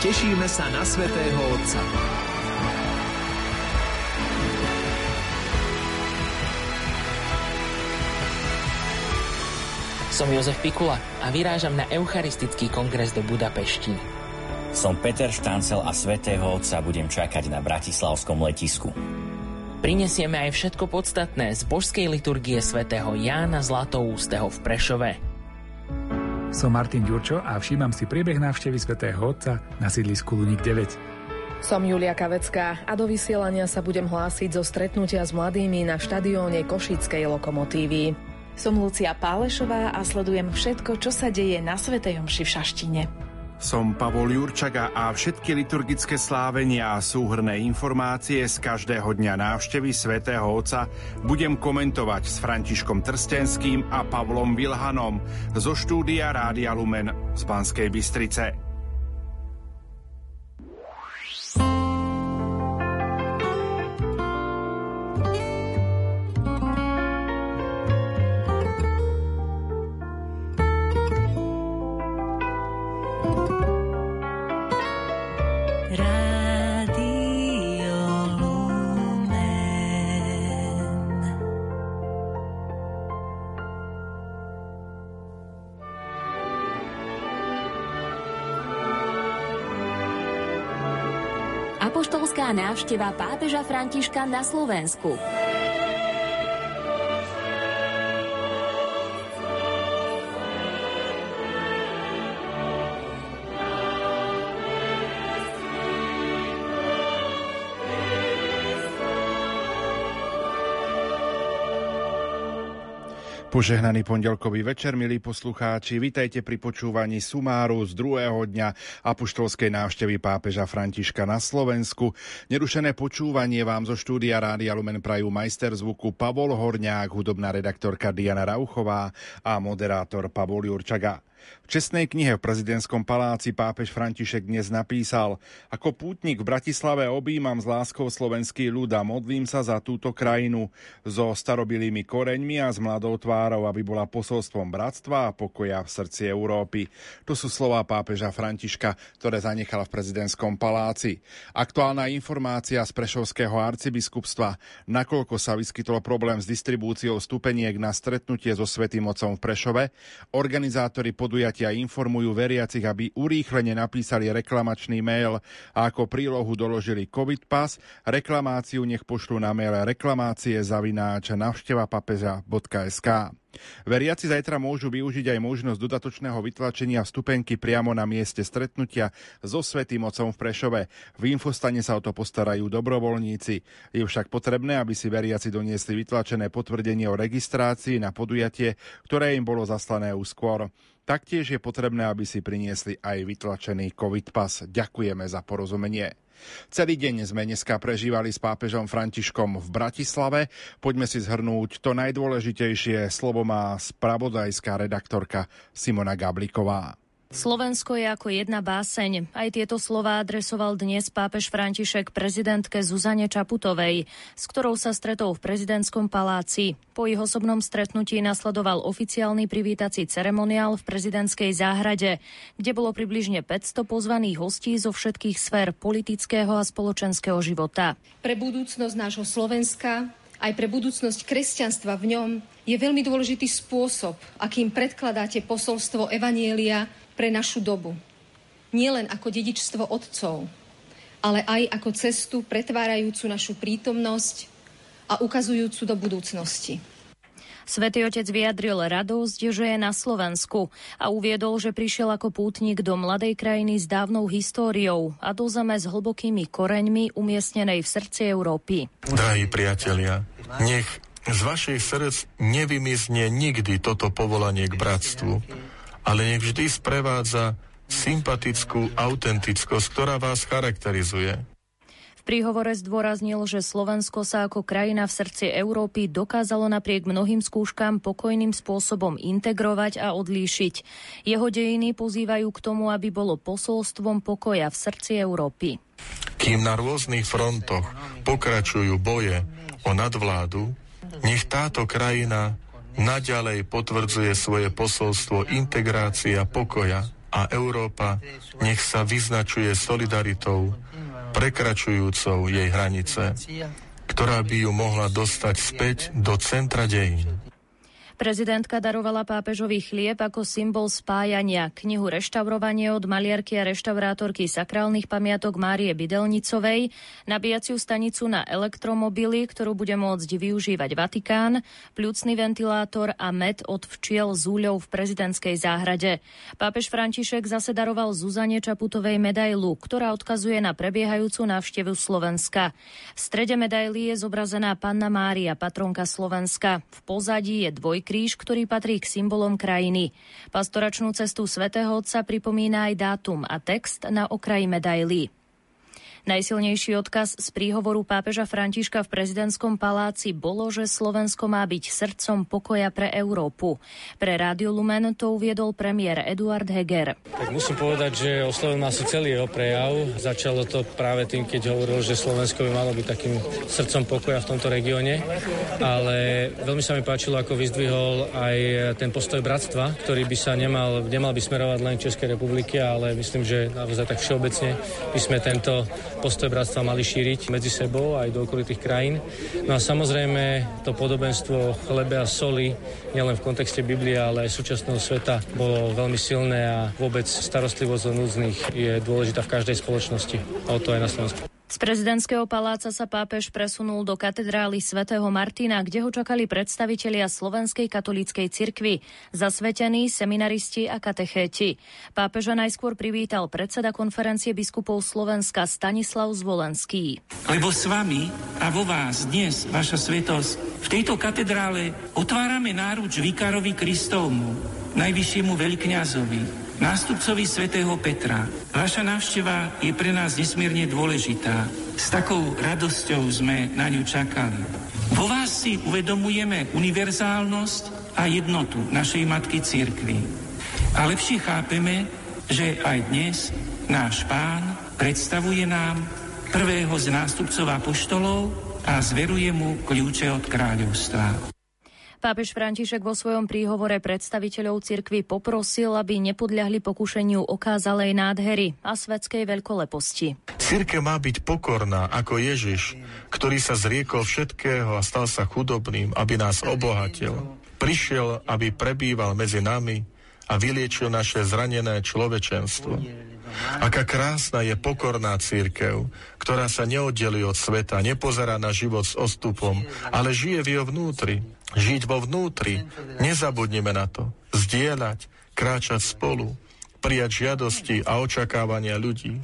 Tešíme sa na Svätého Otca. Som Jozef Pikula a vyrážam na Eucharistický kongres do Budapešti. Som Peter Štancel a Svätého Otca budem čakať na bratislavskom letisku. Prinesieme aj všetko podstatné z božskej liturgie svätého Jána Zlatoústeho v Prešove. Som Martin Ďurčo a všímam si priebeh návštevy svätého Otca na sídlisku Luník 9. Som Julia Kavecká a do vysielania sa budem hlásiť zo stretnutia s mladými na štadióne Košickej Lokomotívy. Som Lucia Pálešová a sledujem všetko, čo sa deje na svätej omši v Šaštine. Som Pavol Jurčaga a všetky liturgické slávenia a súhrné informácie z každého dňa návštevy svätého Otca budem komentovať s Františkom Trstenským a Pavlom Vilhanom zo štúdia Rádia Lumen z Banskej Bystrice. Apoštolská návšteva pápeža Františka na Slovensku. Požehnaný pondelkový večer, milí poslucháči, vitajte pri počúvaní sumáru z druhého dňa apoštolskej návštevy pápeža Františka na Slovensku. Nerušené počúvanie vám zo štúdia Rádia Lumen prajú majster zvuku Pavol Horňák, hudobná redaktorka Diana Rauchová a moderátor Pavol Jurčaga. V čestnej knihe v prezidentskom paláci pápež František dnes napísal: Ako pútnik v Bratislave objímam s láskou slovenský ľud a modlím sa za túto krajinu so starobilými koreňmi a s mladou tvárou, aby bola posolstvom bratstva a pokoja v srdci Európy. To sú slová pápeža Františka, ktoré zanechal v prezidentskom paláci. Aktuálna informácia z Prešovského arcibiskupstva, nakoľko sa vyskytol problém s distribúciou stupeniek na stretnutie so Svätým Otcom v Prešove, organizátori podujatia informujú veriacich, aby urýchlene napísali reklamačný mail a ako prílohu doložili COVID pas. Reklamáciu nech pošlú na mail reklamácie@navštevapapeža.sk. Veriaci zajtra môžu využiť aj možnosť dodatočného vytlačenia vstupenky priamo na mieste stretnutia so Svätým Otcom v Prešove. V infostane sa o to postarajú dobrovoľníci. Je však potrebné, aby si veriaci doniesli vytlačené potvrdenie o registrácii na podujatie, ktoré im bolo zaslané už skôr. Taktiež je potrebné, aby si priniesli aj vytlačený COVID pas. Ďakujeme za porozumenie. Celý deň sme dneska prežívali s pápežom Františkom v Bratislave. Poďme si zhrnúť to najdôležitejšie. Slovo má spravodajská redaktorka Simona Gabliková. Slovensko je ako jedna báseň. Aj tieto slová adresoval dnes pápež František prezidentke Zuzane Čaputovej, s ktorou sa stretol v prezidentskom paláci. Po ich osobnom stretnutí nasledoval oficiálny privítací ceremoniál v prezidentskej záhrade, kde bolo približne 500 pozvaných hostí zo všetkých sfér politického a spoločenského života. Pre budúcnosť nášho Slovenska, aj pre budúcnosť kresťanstva v ňom, je veľmi dôležitý spôsob, akým predkladáte posolstvo evanjelia pre našu dobu. Nielen ako dedičstvo otcov, ale aj ako cestu pretvárajúcu našu prítomnosť a ukazujúcu do budúcnosti. Svätý Otec vyjadril radosť, že je na Slovensku a uviedol, že prišiel ako pútnik do mladej krajiny s dávnou históriou a do zeme s hlbokými koreňmi umiestnenej v srdci Európy. Drahí priatelia, nech z vašich srdc nevymizne nikdy toto povolanie k bratstvu, ale nech vždy sprevádza sympatickú autentickosť, ktorá vás charakterizuje. V príhovore zdôraznil, že Slovensko sa ako krajina v srdci Európy dokázalo napriek mnohým skúškam pokojným spôsobom integrovať a odlíšiť. Jeho dejiny pozývajú k tomu, aby bolo posolstvom pokoja v srdci Európy. Kým na rôznych frontoch pokračujú boje o nadvládu, nech táto krajina naďalej potvrdzuje svoje posolstvo integrácia pokoja a Európa nech sa vyznačuje solidaritou, prekračujúcou jej hranice, ktorá by ju mohla dostať späť do centra dejín. Prezidentka darovala pápežovi chlieb ako symbol spájania. Knihu Reštaurovanie od maliarky a reštaurátorky sakrálnych pamiatok Márie Bydelnicovej, nabíjaciu stanicu na elektromobily, ktorú bude môcť využívať Vatikán, pľucný ventilátor a med od včiel z úľov v prezidentskej záhrade. Pápež František zase daroval Zuzane Čaputovej medailu, ktorá odkazuje na prebiehajúcu návštevu Slovenska. V strede medaily je zobrazená Panna Mária, patronka Slovenska. V pozadí je dvojkríž, ktorý patrí k symbolom krajiny. Pastoračnú cestu Svätého Otca pripomína aj dátum a text na okraji medaily. Najsilnejší odkaz z príhovoru pápeža Františka v prezidentskom paláci bolo, že Slovensko má byť srdcom pokoja pre Európu. Pre Rádio Lumen to uviedol premiér Eduard Heger. Tak musím povedať, že oslovil nás celý jeho prejav. Začalo to práve tým, keď hovoril, že Slovensko by malo byť takým srdcom pokoja v tomto regióne. Ale veľmi sa mi páčilo, ako vyzdvihol aj ten postoj bratstva, ktorý by sa nemal by smerovať len Českej republiky, ale myslím, že naozaj tak všeobecne by sme tento postoj bratstva mali šíriť medzi sebou aj do okolitých krajín. No a samozrejme to podobenstvo chlebe a soli, nielen v kontexte Biblie, ale aj súčasného sveta, bolo veľmi silné a vôbec starostlivosť o núdznych je dôležitá v každej spoločnosti a o to aj na Slovensku. Z prezidentského paláca sa pápež presunul do katedrály svätého Martina, kde ho čakali predstavitelia Slovenskej katolíckej cirkvi, zasvetení, seminaristi a katechéti. Pápeža najskôr privítal predseda konferencie biskupov Slovenska Stanislav Zvolenský. Lebo s vami a vo vás dnes, vaša svätosť, v tejto katedrále otvárame náruč vikárovi Kristovmu, najvyššiemu veľkňazovi, nástupcovi svätého Petra. Vaša návšteva je pre nás nesmierne dôležitá. S takou radosťou sme na ňu čakali. Vo vás si uvedomujeme univerzálnosť a jednotu našej Matky Cirkvi. A lepšie chápeme, že aj dnes náš Pán predstavuje nám prvého z nástupcov apoštolov a zveruje mu kľúče od kráľovstva. Pápež František vo svojom príhovore predstaviteľov cirkvi poprosil, aby nepodľahli pokušeniu okázalej nádhery a svetskej veľkoleposti. Cirkev má byť pokorná ako Ježiš, ktorý sa zriekol všetkého a stal sa chudobným, aby nás obohatil. Prišiel, aby prebýval medzi nami a vyliečil naše zranené človečenstvo. Aká krásna je pokorná cirkev, ktorá sa neoddelí od sveta, nepozerá na život s odstupom, ale žije v jeho vnútri. Žiť vo vnútri, nezabudnime na to. Zdieľať, kráčať spolu, prijať žiadosti a očakávania ľudí.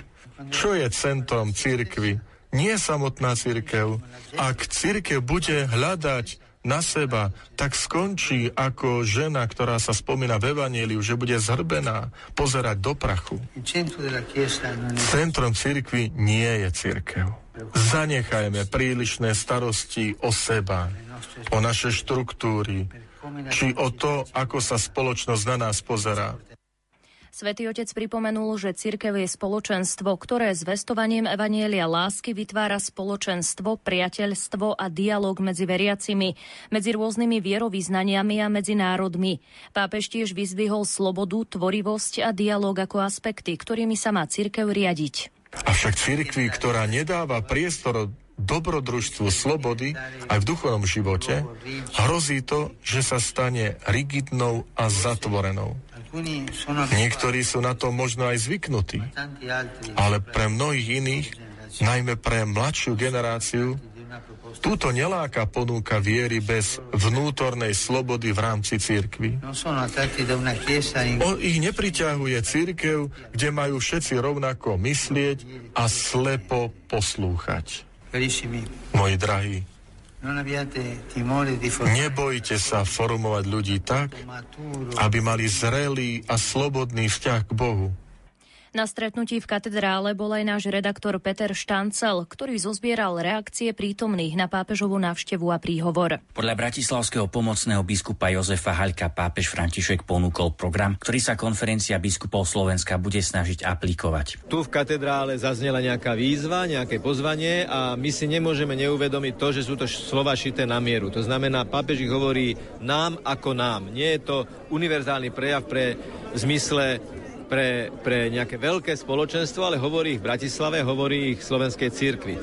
Čo je centrom cirkvi? Nie samotná cirkev. Ak cirkev bude hľadať na seba, tak skončí ako žena, ktorá sa spomína v Evanjeliu, že bude zhrbená, pozerať do prachu. Centrom cirkvi nie je cirkev. Zanechajme prílišné starosti o seba, o naše štruktúry, či o to, ako sa spoločnosť na nás pozerá. Svätý Otec pripomenul, že cirkev je spoločenstvo, ktoré zvestovaním evanjelia lásky vytvára spoločenstvo, priateľstvo a dialog medzi veriacimi, medzi rôznymi vierovyznaniami a medzi národmi. Pápež tiež vyzdvihol slobodu, tvorivosť a dialog ako aspekty, ktorými sa má cirkev riadiť. Avšak cirkvi, ktorá nedáva priestor dobrodružstvu slobody aj v duchovnom živote, hrozí to, že sa stane rigidnou a zatvorenou. Niektorí sú na to možno aj zvyknutí, ale pre mnohých iných, najmä pre mladšiu generáciu, túto neláka ponúka viery bez vnútornej slobody v rámci cirkvi. On ich nepriťahuje cirkev, kde majú všetci rovnako myslieť a slepo poslúchať. Moji drahí, nebojte sa formovať ľudí tak, aby mali zrelý a slobodný vzťah k Bohu. Na stretnutí v katedrále bol aj náš redaktor Peter Štancel, ktorý zozbieral reakcie prítomných na pápežovú návštevu a príhovor. Podľa bratislavského pomocného biskupa Jozefa Haľka pápež František ponúkol program, ktorý sa konferencia biskupov Slovenska bude snažiť aplikovať. Tu v katedrále zaznela nejaká výzva, nejaké pozvanie a my si nemôžeme neuvedomiť to, že sú to slova šité na mieru. To znamená, pápež ich hovorí nám ako nám. Nie je to univerzálny prejav v zmysle pre nejaké veľké spoločenstvo, ale hovorí ich v Bratislave, hovorí ich slovenskej cirkvi.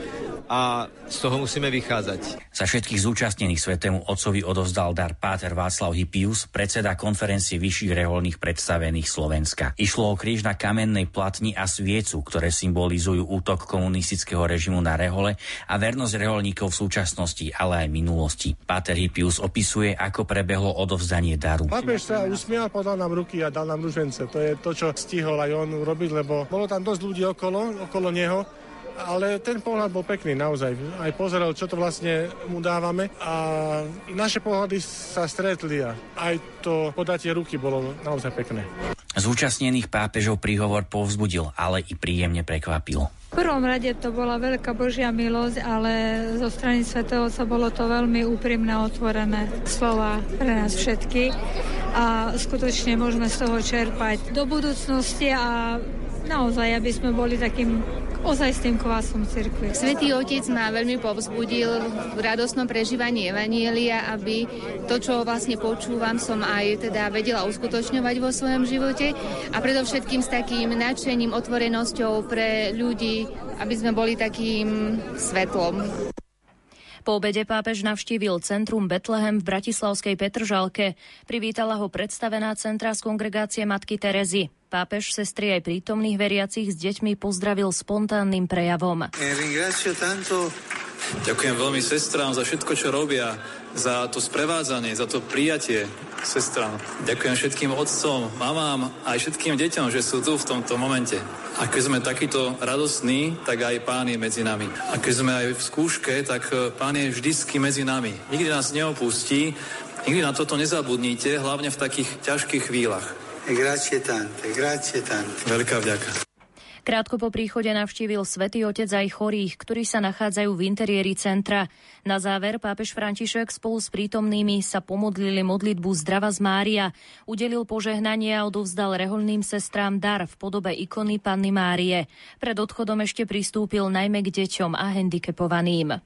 A z toho musíme vychádzať. Za všetkých zúčastnených svätému otcovi odovzdal dar páter Václav Hipius, predseda konferencie vyšších reholných predstavených Slovenska. Išlo o kríž na kamennej platni a sviecu, ktoré symbolizujú útok komunistického režimu na rehole a vernosť reholníkov v súčasnosti, ale aj minulosti. Páter Hipius opisuje, ako prebehlo odovzdanie daru. Pápež sa usmial, podal nám ruky a dal nám ružence. To je to, čo stihol aj on urobiť, lebo bolo tam dosť ľudí okolo neho. Ale ten pohľad bol pekný, naozaj. Aj pozeral, čo to vlastne mu dávame. A naše pohľady sa stretli a aj to podatie ruky bolo naozaj pekné. Zúčastnených pápežov príhovor povzbudil, ale i príjemne prekvapil. V prvom rade to bola veľká Božia milosť, ale zo strany svätého Otca bolo to veľmi úprimné, otvorené slova pre nás všetky. A skutočne môžeme z toho čerpať do budúcnosti a naozaj, aby sme boli takým ozajstným kvásom cirkvi. Svätý Otec ma veľmi povzbudil v radosnom prežívaní evanjelia, aby to, čo vlastne počúvam, som aj teda vedela uskutočňovať vo svojom živote a predovšetkým s takým nadšením, otvorenosťou pre ľudí, aby sme boli takým svetlom. Po obede pápež navštívil centrum Betlehem v bratislavskej Petržalke. Privítala ho predstavená centra z kongregácie Matky Terezy. Pápež sestry aj prítomných veriacich s deťmi pozdravil spontánnym prejavom. Ďakujem veľmi sestrám za všetko, čo robia, za to sprevádzanie, za to prijatie sestrám. Ďakujem všetkým otcom, mamám a aj všetkým deťom, že sú tu v tomto momente. A keď sme takýto radosní, tak aj Pán je medzi nami. A keď sme aj v skúške, tak Pán je vždycky medzi nami. Nikdy nás neopustí, nikdy na toto nezabudnite, hlavne v takých ťažkých chvíľach. Grazie tante. Veľká vďaka. Krátko po príchode navštívil Svätý Otec aj chorých, ktorí sa nachádzajú v interiéri centra. Na záver pápež František spolu s prítomnými sa pomodlili modlitbu Zdrava z Mária. Udelil požehnanie a odovzdal reholným sestrám dar v podobe ikony Panny Márie. Pred odchodom ešte pristúpil najmä k deťom a handicapovaným.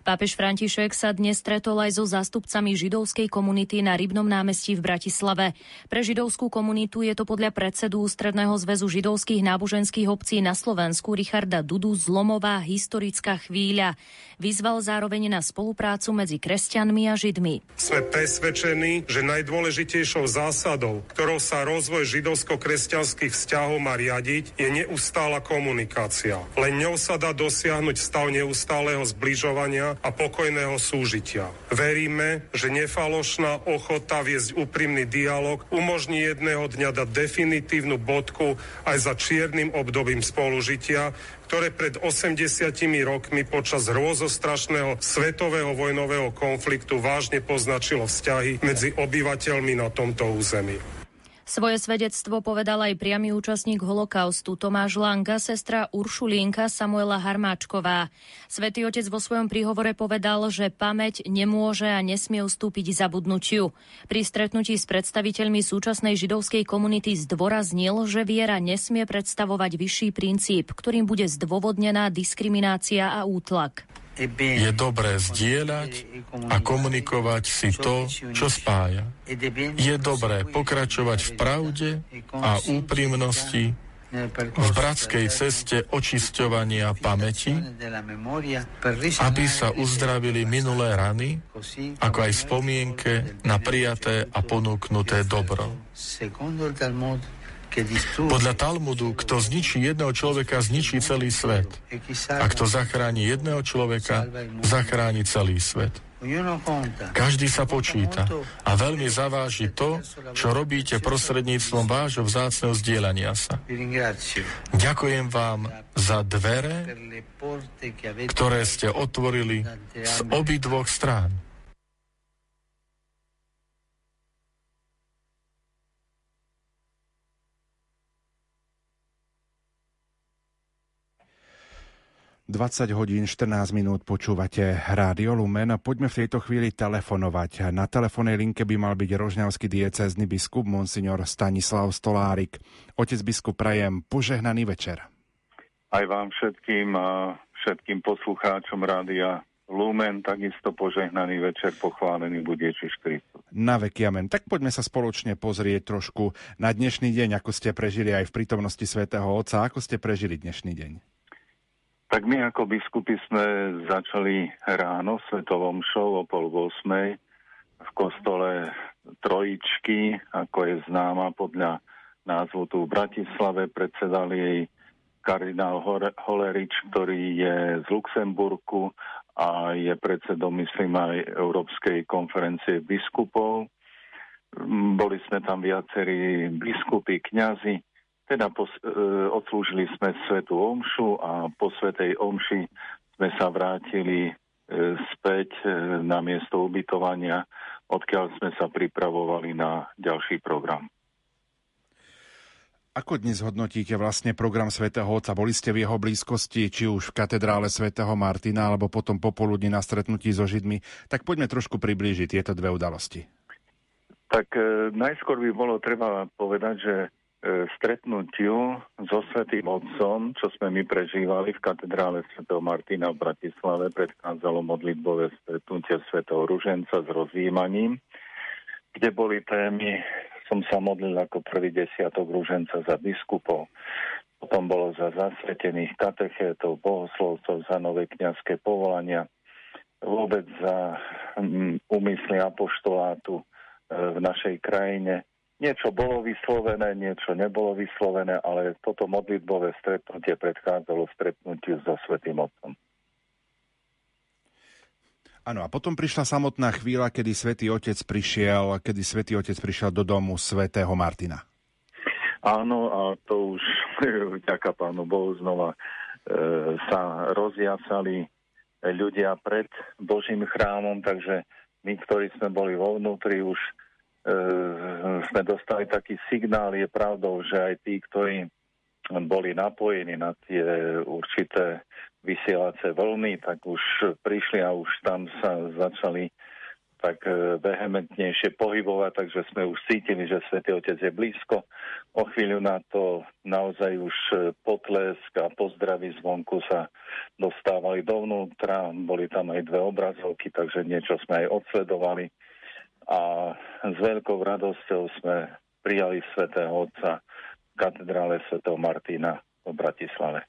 Pápež František sa dnes stretol aj so zástupcami židovskej komunity na Rybnom námestí v Bratislave. Pre židovskú komunitu je to podľa predsedu Stredného zväzu židovských náboženských obcí na Slovensku Richarda Dudu zlomová historická chvíľa. Vyzval zároveň na spoluprácu medzi kresťanmi a židmi. Sme presvedčení, že najdôležitejšou zásadou, ktorou sa rozvoj židovsko-kresťanských vzťahov má riadiť, je neustála komunikácia. Len ňou sa dá dosiahnuť stav neustáleho zbližovania a pokojného súžitia. Veríme, že nefalošná ochota viesť úprimný dialog umožní jedného dňa dať definitívnu bodku aj za čiernym obdobím spolužitia, ktoré pred 80 rokmi počas hrôzostrašného svetového vojnového konfliktu vážne poznačilo vzťahy medzi obyvateľmi na tomto území. Svoje svedectvo povedal aj priamy účastník holokaustu Tomáš Langa, sestra Uršulínka Samuela Harmáčková. Svätý Otec vo svojom príhovore povedal, že pamäť nemôže a nesmie ustúpiť zabudnutiu. Pri stretnutí s predstaviteľmi súčasnej židovskej komunity zdôraznil, že viera nesmie predstavovať vyšší princíp, ktorým bude zdôvodnená diskriminácia a útlak. Je dobré zdieľať a komunikovať si to, čo spája. Je dobré pokračovať v pravde a úprimnosti, v bratskej ceste očisťovania pamäti, aby sa uzdravili minulé rany, ako aj spomienke na prijaté a ponúknuté dobro. Podľa Talmudu, kto zničí jedného človeka, zničí celý svet. A kto zachráni jedného človeka, zachráni celý svet. Každý sa počíta a veľmi zaváži to, čo robíte prostredníctvom vášho vzácneho zdieľania sa. Ďakujem vám za dvere, ktoré ste otvorili z obidvoch strán.20:14 počúvate Rádio Lumen. Poďme v tejto chvíli telefonovať. Na telefónnej linke by mal byť rožňavský diecézny biskup monsignor Stanislav Stolárik. Otec biskup, prajem požehnaný večer. Aj vám všetkým a všetkým poslucháčom Rádia Lumen takisto požehnaný večer, pochválený buď Ježiš Kristus. na veky amen. Tak poďme sa spoločne pozrieť trošku na dnešný deň, ako ste prežili aj v prítomnosti svätého Otca. Ako ste prežili dnešný deň? Tak my ako biskupy sme začali ráno svetovou mšou o 7:30 v kostole Trojičky, ako je známa podľa názvu tu v Bratislave. Predsedal jej kardinál Holerič, ktorý je z Luxemburku a je predsedom, myslím, aj Európskej konferencie biskupov. Boli sme tam viacerí biskupy, kňazi, teda odslúžili sme svätú omšu a po svätej omši sme sa vrátili späť na miesto ubytovania, odkiaľ sme sa pripravovali na ďalší program. Ako dnes hodnotíte vlastne program svätého Otca? Boli ste v jeho blízkosti, či už v katedrále svätého Martina, alebo potom popoludní na stretnutí so Židmi? Tak poďme trošku priblížiť tieto dve udalosti. Tak najskôr by bolo treba povedať, že stretnutiu so svätým Otcom, čo sme my prežívali v katedrále svätého Martina v Bratislave, predchádzalo modlitbové stretnutie svätého Ruženca s rozjímaním, kde boli témy. Som sa modlil ako prvý desiatok rúženca za biskupov. Potom bolo za zasvetených katechétov, bohoslovcov, za nové kňazské povolania, vôbec za úmysly apoštolátu v našej krajine. Niečo bolo vyslovené, niečo nebolo vyslovené, ale toto modlitbové stretnutie predchádzalo stretnutiu so svätým Otcom. Áno, a potom prišla samotná chvíľa, kedy Svätý Otec prišiel do domu svätého Martina. Áno, a to už vďaka Pánu Bohu znova sa rozjasali ľudia pred Božím chrámom, takže my, ktorí sme boli vo vnútri, už sme dostali taký signál. Je pravdou, že aj tí, ktorí boli napojení na tie určité vysielace vlny, tak už prišli a už tam sa začali tak vehementnejšie pohybovať, takže sme už cítili, že Svätý Otec je blízko. O chvíľu na to naozaj už potlesk a pozdravy zvonku sa dostávali dovnútra, boli tam aj dve obrazovky, takže niečo sme aj odsledovali a s veľkou radosťou sme prijali Svätého Otca v katedrále svätého Martina v Bratislave.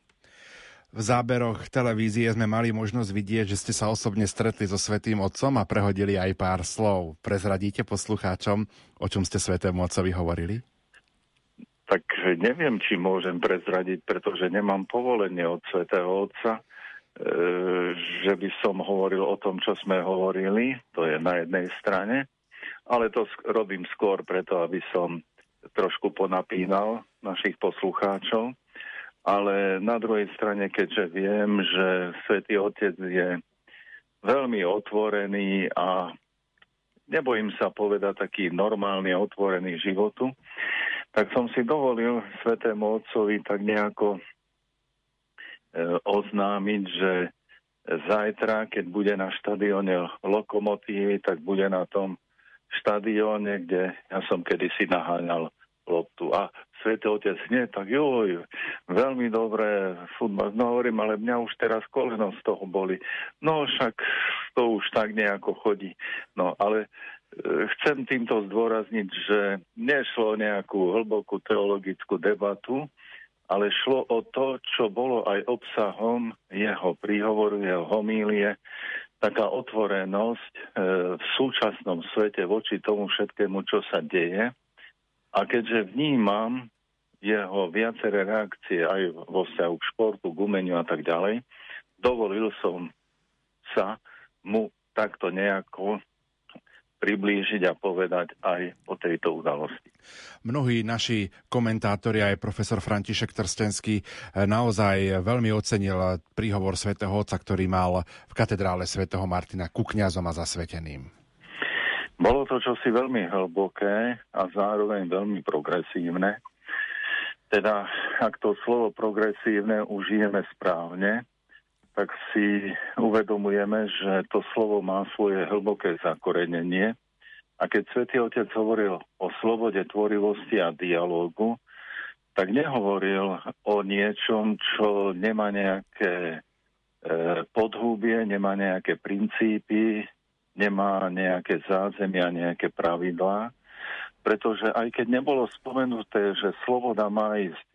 V záberoch televízie sme mali možnosť vidieť, že ste sa osobne stretli so Svätým Otcom a prehodili aj pár slov. Prezradíte poslucháčom, o čom ste Svätému Otcovi hovorili? Tak neviem, či môžem prezradiť, pretože nemám povolenie od Svätého Otca, že by som hovoril o tom, čo sme hovorili. To je na jednej strane. Ale to robím skôr preto, aby som trošku ponapínal našich poslucháčov. Ale na druhej strane, keďže viem, že Svätý Otec je veľmi otvorený a nebojím sa povedať taký normálny a otvorený životu, tak som si dovolil Svätému Otcovi tak nejako oznámiť, že zajtra, keď bude na štadióne Lokomotívy, tak bude na tom štadióne, kde ja som kedysi naháňal loptu. A Svätý Otec nie, tak joj, veľmi dobré futbal. No hovorím, ale mňa už teraz koleno z toho boli. No však to už tak nejako chodí. No ale chcem týmto zdôrazniť, že nešlo o nejakú hlbokú teologickú debatu, ale šlo o to, čo bolo aj obsahom jeho príhovoru, jeho homílie. Taká otvorenosť v súčasnom svete voči tomu všetkému, čo sa deje. A keďže vnímam jeho viaceré reakcie aj vo vzťahu k športu, k umeniu a tak ďalej, dovolil som sa mu takto nejako priblížiť a povedať aj o tejto udalosti. Mnohí naši komentátori, aj profesor František Trstenský, naozaj veľmi ocenil príhovor svätého Otca, ktorý mal v katedrále svätého Martina ku kňazom a zasveteným. Bolo to čosi veľmi hlboké a zároveň veľmi progresívne. Teda, ak to slovo progresívne užijeme správne, tak si uvedomujeme, že to slovo má svoje hlboké zakorenenie. A keď Svätý Otec hovoril o slobode tvorivosti a dialógu, tak nehovoril o niečom, čo nemá nejaké podhubie, nemá nejaké princípy, nemá nejaké zázemia, nejaké pravidlá, pretože aj keď nebolo spomenuté, že sloboda má ísť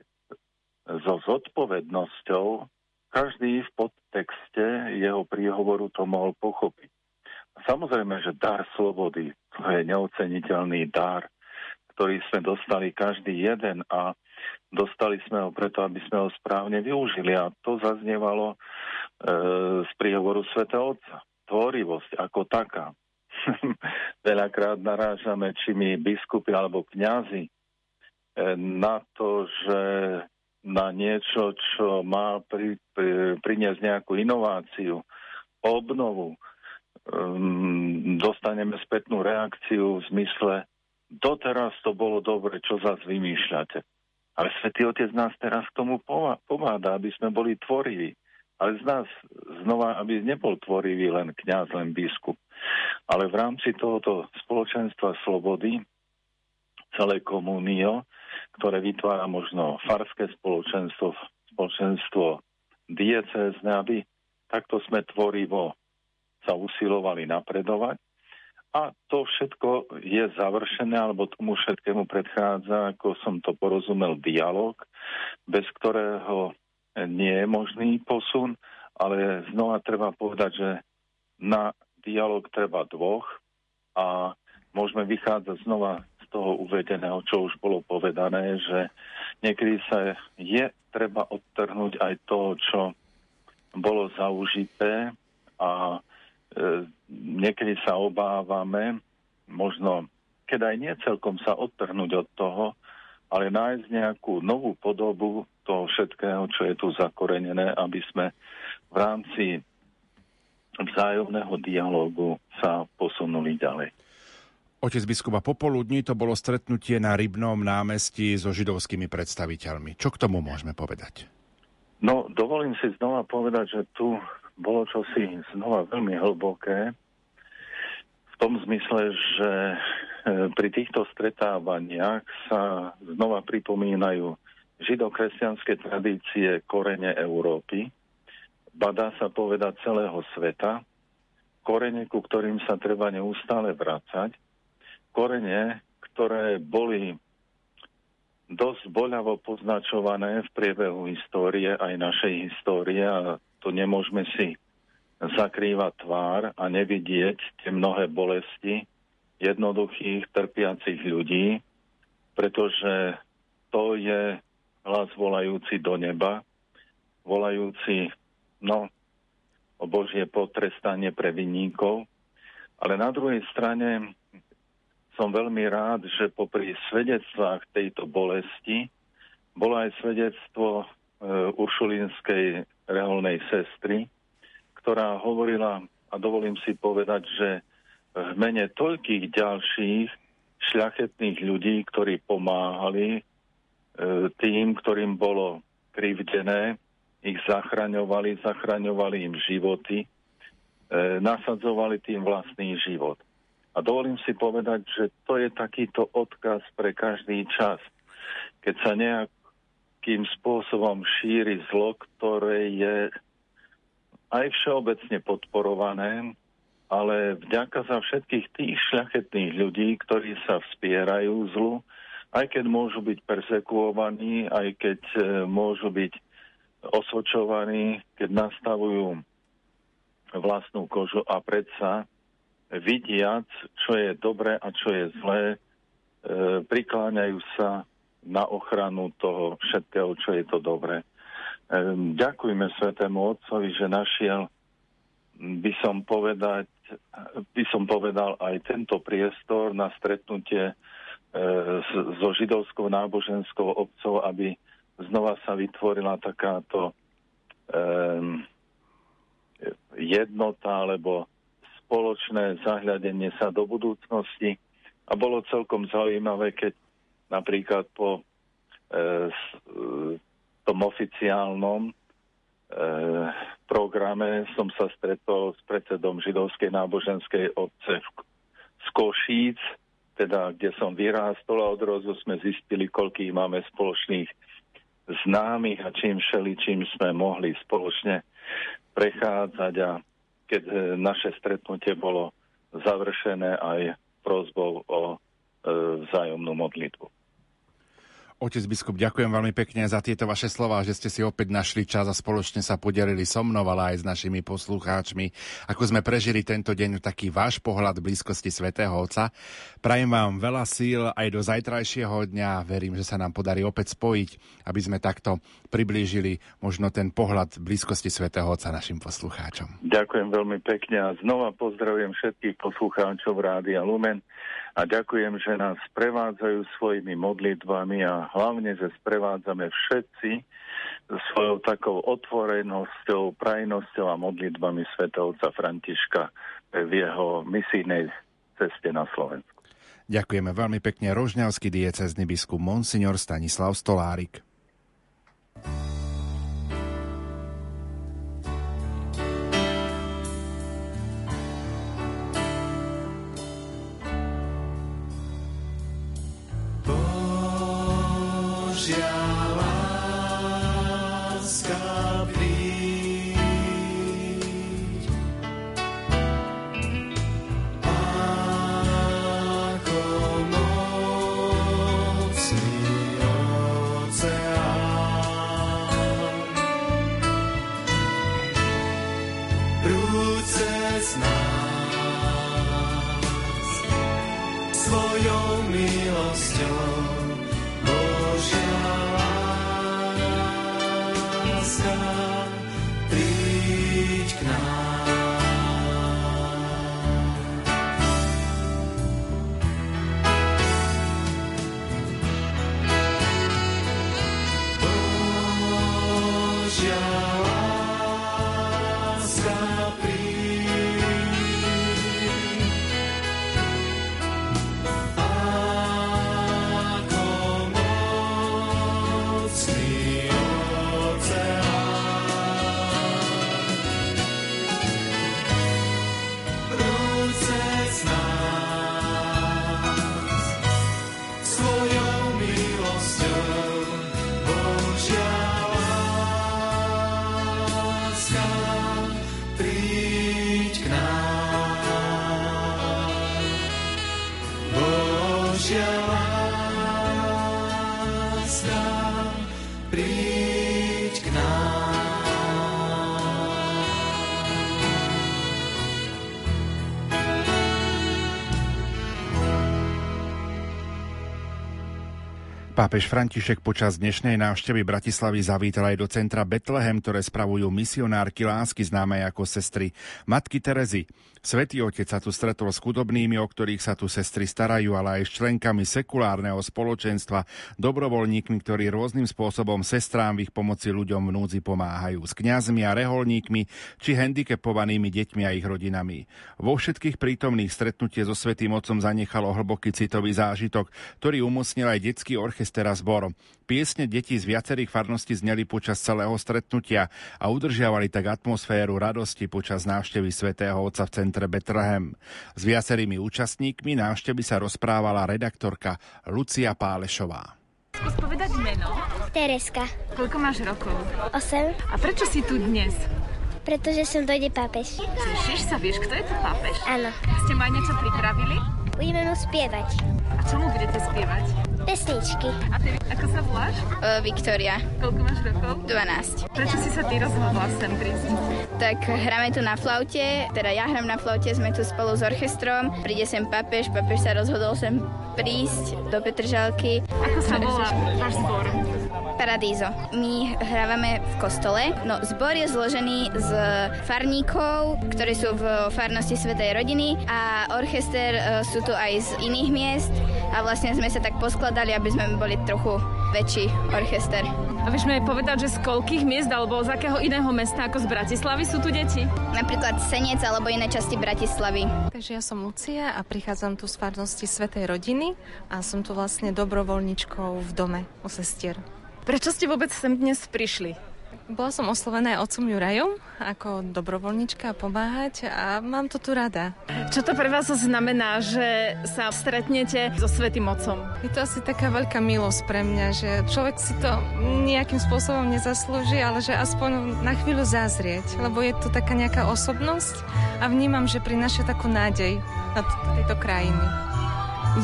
so zodpovednosťou, každý v podtexte jeho príhovoru to mohol pochopiť. Samozrejme, že dar slobody, to je neoceniteľný dar, ktorý sme dostali každý jeden a dostali sme ho preto, aby sme ho správne využili. A to zaznievalo z príhovoru svätého Otca. Tvorivosť ako taká. Veľakrát narážame, či my biskupy alebo kňazi, na to, že na niečo, čo má priniesť nejakú inováciu, obnovu, dostaneme spätnú reakciu v zmysle doteraz to bolo dobre, čo zase vymýšľate. Ale Svätý Otec nás teraz k tomu pomáda, aby sme boli tvoriví. Ale z nás znova, aby nebol tvorivý len kňaz, len biskup. Ale v rámci tohoto spoločenstva slobody, celé komunio, ktoré vytvára možno farské spoločenstvo, spoločenstvo diecézne, aby takto sme tvorivo sa usilovali napredovať. A to všetko je završené, alebo tomu všetkému predchádza, ako som to porozumel, dialog, bez ktorého nie je možný posun, ale znova treba povedať, že na dialog treba dvoch a môžeme vychádzať znova z toho uvedeného, čo už bolo povedané, že niekedy sa je treba odtrhnúť aj to, čo bolo zaužité a niekedy sa obávame, možno keď aj nie celkom sa odtrhnúť od toho, ale nájsť nejakú novú podobu toho všetkého, čo je tu zakorenené, aby sme v rámci vzájomného dialógu sa posunuli ďalej. Otec biskupa, popoludní to bolo stretnutie na Rybnom námestí so židovskými predstaviteľmi. Čo k tomu môžeme povedať? No, dovolím si znova povedať, že tu bolo čosi znova veľmi hlboké v tom zmysle, že pri týchto stretávaniach sa znova pripomínajú židokresťanské tradície, korene Európy, badá sa povedať celého sveta, korene, ku ktorým sa treba neustále vracať, korene, ktoré boli dosť boľavo poznačované v priebehu histórie, aj našej histórie, a to nemôžeme si zakrývať tvár a nevidieť tie mnohé bolesti jednoduchých, trpiacich ľudí, pretože to je hlas volajúci do neba, volajúci o Božie potrestanie pre vinníkov. Ale na druhej strane som veľmi rád, že popri svedectvách tejto bolesti bolo aj svedectvo uršulinskej reholnej sestry, ktorá hovorila, a dovolím si povedať, že v mene toľkých ďalších šľachetných ľudí, ktorí pomáhali tým, ktorým bolo krivdené, ich zachraňovali im životy, nasadzovali tým vlastný život. A dovolím si povedať, že to je takýto odkaz pre každý čas, keď sa nejak tým spôsobom šíri zlo, ktoré je aj všeobecne podporované, ale vďaka za všetkých tých šľachetných ľudí, ktorí sa vzpierajú zlu, aj keď môžu byť persekuovaní, aj keď môžu byť osočovaní, keď nastavujú vlastnú kožu a predsa vidiac, čo je dobré a čo je zlé, prikláňajú sa na ochranu toho všetkého, čo je to dobré. Ďakujme Svätému Otcovi, že našiel, by som povedal, aj tento priestor na stretnutie so židovskou náboženskou obcou, aby znova sa vytvorila takáto jednota alebo spoločné zahľadenie sa do budúcnosti. A bolo celkom zaujímavé, keď napríklad po tom oficiálnom programe som sa stretol s predsedom židovskej náboženskej obce z Košíc, teda kde som vyrástol, a odrazu sme zistili, koľkých máme spoločných známych a čím všeličím sme mohli spoločne prechádzať. A keď naše stretnutie bolo završené aj prosbou o vzájomnú modlitbu. Otec biskup, ďakujem veľmi pekne za tieto vaše slová, že ste si opäť našli čas a spoločne sa podelili so mnou, ale aj s našimi poslucháčmi, ako sme prežili tento deň, taký váš pohľad blízkosti Svätého Otca. Prajem vám veľa síl aj do zajtrajšieho dňa. Verím, že sa nám podarí opäť spojiť, aby sme takto priblížili možno ten pohľad blízkosti Svätého Otca našim poslucháčom. Ďakujem veľmi pekne a znova pozdravujem všetkých poslucháčov Rádia Lumen a ďakujem, že nás prevádzajú svojimi modlitbami a hlavne, že sprevádzame všetci svojou takou otvorenosťou, prajnosťou a modlitbami svätého otca Františka v jeho misijnej ceste na Slovensku. Ďakujeme veľmi pekne, rožňavský diecézny biskup monsignor Stanislav Stolárik. Pápež František počas dnešnej návštevy Bratislavy zavítal aj do centra Betlehem, ktoré spravujú misionárky lásky známe ako sestry Matky Terezy. Svätý Otec sa tu stretol s chudobnými, o ktorých sa tu sestry starajú, ale aj s členkami sekulárneho spoločenstva, dobrovoľníkmi, ktorí rôznym spôsobom sestrám v ich pomoci ľuďom v núdzi pomáhajú, s kňazmi a reholníkmi či handicapovanými deťmi a ich rodinami. Vo všetkých prítomných stretnutie so Svätým Otcom zanechalo hlboký citový zážitok, ktorý umocnil aj detský orchester Zbor. Piesne detí z viacerých farností zneli počas celého stretnutia a udržiavali tak atmosféru radosti počas návštevy Svätého Otca v centre Betlehem. S viacerými účastníkmi návštevy sa rozprávala redaktorka Lucia Pálešová. Skús povedať meno? Tereska. Koľko máš rokov? 8. A prečo si tu dnes? Pretože sem dojde pápež. Tešíš sa, vieš, kto je to pápež? Áno. Ste ma niečo pripravili? Budeme mu spievať. A čomu budete spievať? Pesničky. A ty, ako sa voláš? Viktória. Koľko máš rokov? 12. Prečo si sa ty rozhodla sem prísť? Tak hráme tu na flaute, teda ja hram na flaute, sme tu spolu s orchestrom. Príde sem pápež, pápež sa rozhodol sem prísť do Petržalky. Ako sa volá váš zbor? Paradiso. My hrávame v kostole. No, zbor je zložený z farníkov, ktorí sú v farnosti Svätej Rodiny a orchester sú tu aj z iných miest a vlastne sme sa tak poskladali, aby sme boli trochu väčší orchester. A vieš mi povedať, že z koľkých miest alebo z akého iného mesta ako z Bratislavy sú tu deti? Napríklad Senec alebo iné časti Bratislavy. Takže ja som Lucia a prichádzam tu z farnosti Svätej Rodiny a som tu vlastne dobrovoľničkou v dome u sestier. Prečo ste vôbec sem dnes prišli? Bola som oslovená otcom Jurajom ako dobrovoľnička pomáhať a mám to tu rada. Čo to pre vás znamená, že sa stretnete so Svätým Otcom? Je to asi taká veľká milosť pre mňa, že človek si to nejakým spôsobom nezaslúži, ale že aspoň na chvíľu zazrieť, lebo je to taká nejaká osobnosť a vnímam, že prináša takú nádej na tejto krajiny.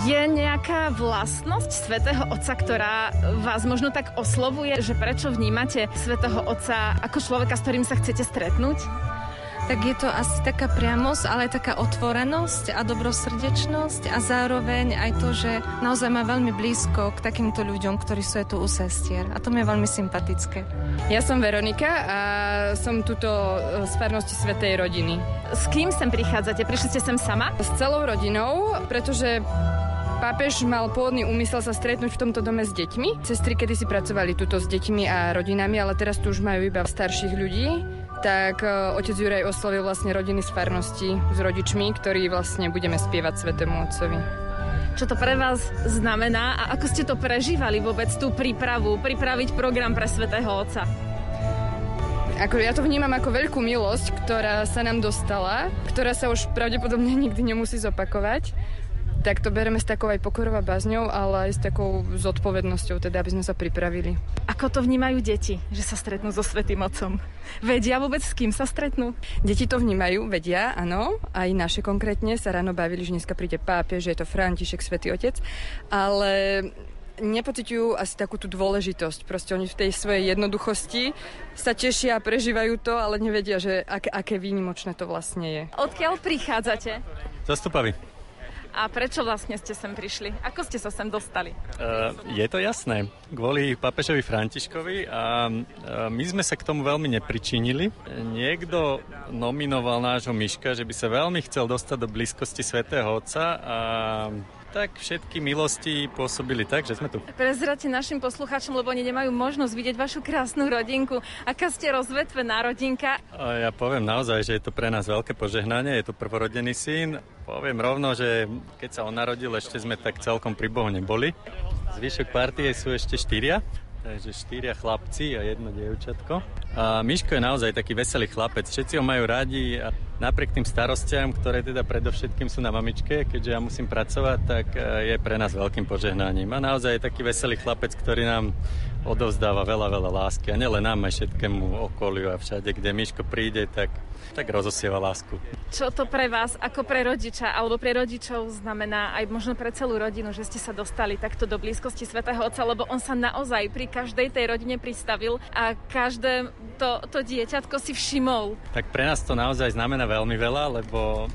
Je nejaká vlastnosť Svätého Otca, ktorá vás možno tak oslovuje, že prečo vnímate Svätého Otca ako človeka, s ktorým sa chcete stretnúť? Tak je to asi taká priamosť, ale aj taká otvorenosť a dobrosrdečnosť a zároveň aj to, že naozaj má veľmi blízko k takýmto ľuďom, ktorí sú aj tu u sestier. A to mi je veľmi sympatické. Ja som Veronika a som tuto z farnosti Svätej Rodiny. S kým sem prichádzate? Prišli ste sem sama? S celou rodinou, pretože pápež mal pôvodný úmysel sa stretnúť v tomto dome s deťmi. Sestry kedysi pracovali tuto s deťmi a rodinami, ale teraz tu už majú iba starších ľudí. Tak otec Juraj oslovil vlastne rodiny z farnosti s rodičmi, ktorí vlastne budeme spievať Svätému Otcovi. Čo to pre vás znamená a ako ste to prežívali vôbec tú prípravu, pripraviť program pre Svätého Otca? Ja to vnímam ako veľkú milosť, ktorá sa nám dostala, ktorá sa už pravdepodobne nikdy nemusí zopakovať. Tak to bereme s takou aj pokorou a bázňou, ale aj s takou zodpovednosťou, teda, aby sme sa pripravili. Ako to vnímajú deti, že sa stretnú so Svätým Otcom? Vedia vôbec, s kým sa stretnú? Deti to vnímajú, vedia, áno. Aj naše konkrétne sa ráno bavili, že dneska príde pápež, že je to František, Svätý Otec. Ale nepociťujú asi takú tú dôležitosť. Proste oni v tej svojej jednoduchosti sa tešia a prežívajú to, ale nevedia, že aké výnimočné to vlastne je. Odkiaľ prichádzate? Zastupavy. A prečo vlastne ste sem prišli? Ako ste sa sem dostali? Je to jasné. Kvôli pápežovi Františkovi a my sme sa k tomu veľmi nepričinili. Niekto nominoval nášho Miška, že by sa veľmi chcel dostať do blízkosti Svätého Otca a tak všetky milosti pôsobili tak, že sme tu. Prezrate našim poslucháčom, lebo oni nemajú možnosť vidieť vašu krásnu rodinku. Aká ste rozvetvená rodinka? Ja poviem naozaj, že je to pre nás veľké požehnanie. Je to prvorodený syn. Poviem rovno, že keď sa on narodil, ešte sme tak celkom pri Bohu neboli. Zvyšok partie sú ešte štyria. Takže štyria chlapci a jedno dievčatko. A Miško je naozaj taký veselý chlapec. Všetci ho majú radi a napriek tým starostiam, ktoré teda predovšetkým sú na mamičke, keďže ja musím pracovať, tak je pre nás veľkým požehnaním. A naozaj je taký veselý chlapec, ktorý nám odovzdáva veľa, veľa lásky. A nielen nám, aj všetkému okoliu a všade, kde Miško príde, tak rozosieva lásku. Čo to pre vás, ako pre rodiča, alebo pre rodičov znamená aj možno pre celú rodinu, že ste sa dostali takto do blízkosti Svätého Otca, lebo on sa naozaj pri každej tej rodine pristavil a každé to dieťatko si všimol. Tak pre nás to naozaj znamená veľmi veľa, lebo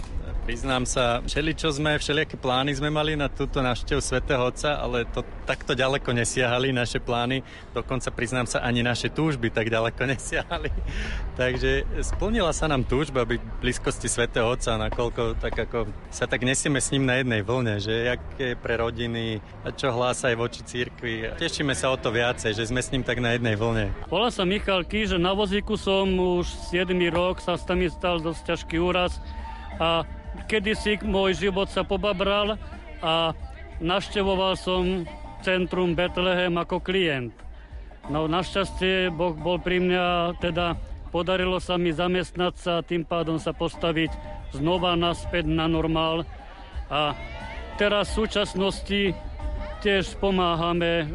priznám sa, všelijaké plány sme mali na túto návštevu Svätého Otca, ale to takto ďaleko nesiahali naše plány, dokonca priznám sa, ani naše túžby tak ďaleko nesiahali. Takže splnila sa nám túžba byť v blízkosti Svätého Otca, nakoľko tak ako sa tak nesieme s ním na jednej vlne, že aké pre rodiny, čo hlása aj voči cirkvi. Tešíme sa o to viacej, že sme s ním tak na jednej vlne. Volám sa Michal Kýž, na vozíku som už 7 rok, sa s nami stal dosť ťažký úraz a kedysi môj život sa pobabral a navštevoval som centrum Betlehem ako klient. No našťastie Boh bol pri mňa, teda podarilo sa mi zamestnať sa a tým pádom sa postaviť znova naspäť na normál. A teraz v súčasnosti tiež pomáhame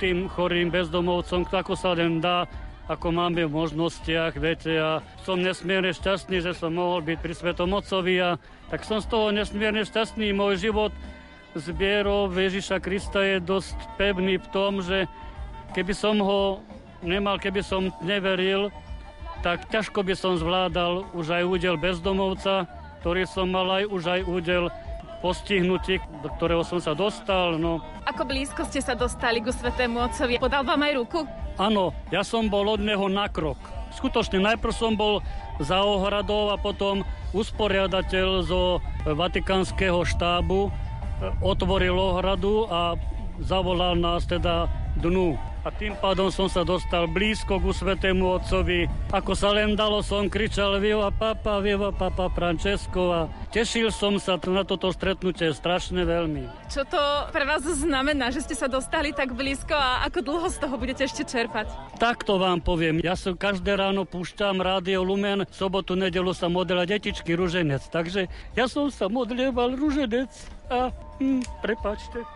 tým chorým bezdomovcom, ako sa len dá, ako máme v možnostiach, viete, a som nesmierne šťastný, že som mohol byť pri Svätom Otcovi a tak som z toho nesmierne šťastný. Môj život s vierou Ježiša Krista je dosť pevný v tom, že keby som ho nemal, keby som neveril, tak ťažko by som zvládal už aj údel bezdomovca, ktorý som mal aj údel postihnutí, do ktorého som sa dostal. No. Ako blízko ste sa dostali ku Svätému Otcovi? Podal vám aj ruku? Áno, ja som bol od neho na krok. Skutočne, najprv som bol za ohradou a potom usporiadateľ zo Vatikánskeho štábu otvoril ohradu a zavolal nás teda dnu. a tým pádom som sa dostal blízko ku Svätému Otcovi. Ako sa len dalo, som kričal Viva Papa Francesco a tešil som sa na toto stretnutie strašne veľmi. Čo to pre vás znamená, že ste sa dostali tak blízko a ako dlho z toho budete ešte čerpať? Takto vám poviem, ja som každé ráno púšťam Rádio Lumen, sobotu, nedelu sa modlila detičky Ruženec, takže ja som sa modlieval Ruženec a prepáčte.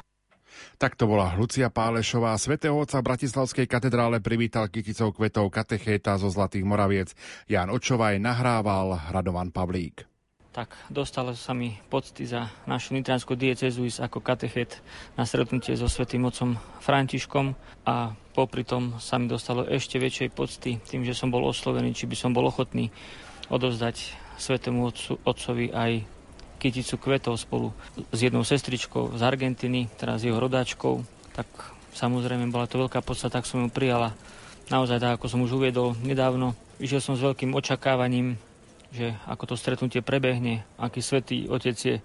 Tak to bola Lucia Pálešová. Svätého Otca v Bratislavskej katedrále privítal kyticou kvetov katechéta zo Zlatých Moraviec. Ján Očovaj nahrával Radovan Pavlík. Tak dostalo sa mi pocty za našu nitriansku diecézu ísť ako katechét na stretnutie so Svätým Otcom Františkom a popri tom sa mi dostalo ešte väčšej pocty tým, že som bol oslovený, či by som bol ochotný odovzdať Svätému Otcovi aj kyticu kvetov spolu s jednou sestričkou z Argentíny, teraz jeho rodáčkou, tak samozrejme bola to veľká podstata, tak som ju prijala. Naozaj, tak ako som už uviedol nedávno, išiel som s veľkým očakávaním, že ako to stretnutie prebehne, aký Svätý Otec je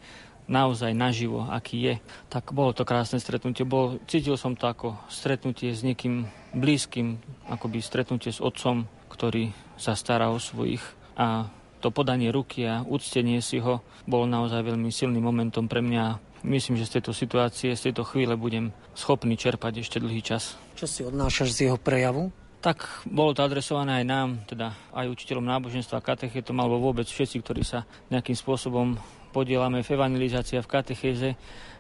naozaj naživo, aký je. Tak bolo to krásne stretnutie, cítil som to ako stretnutie s niekým blízkym, akoby stretnutie s Otcom, ktorý sa stará o svojich a to podanie ruky a uctenie si ho bolo naozaj veľmi silným momentom pre mňa. Myslím, že z tejto situácie, z tejto chvíle budem schopný čerpať ešte dlhý čas. Čo si odnášaš z jeho prejavu? Tak bolo to adresované aj nám, teda aj učiteľom náboženstva, katechétom, alebo vôbec všetci, ktorí sa nejakým spôsobom podielame v evangelizácii a v katechéze,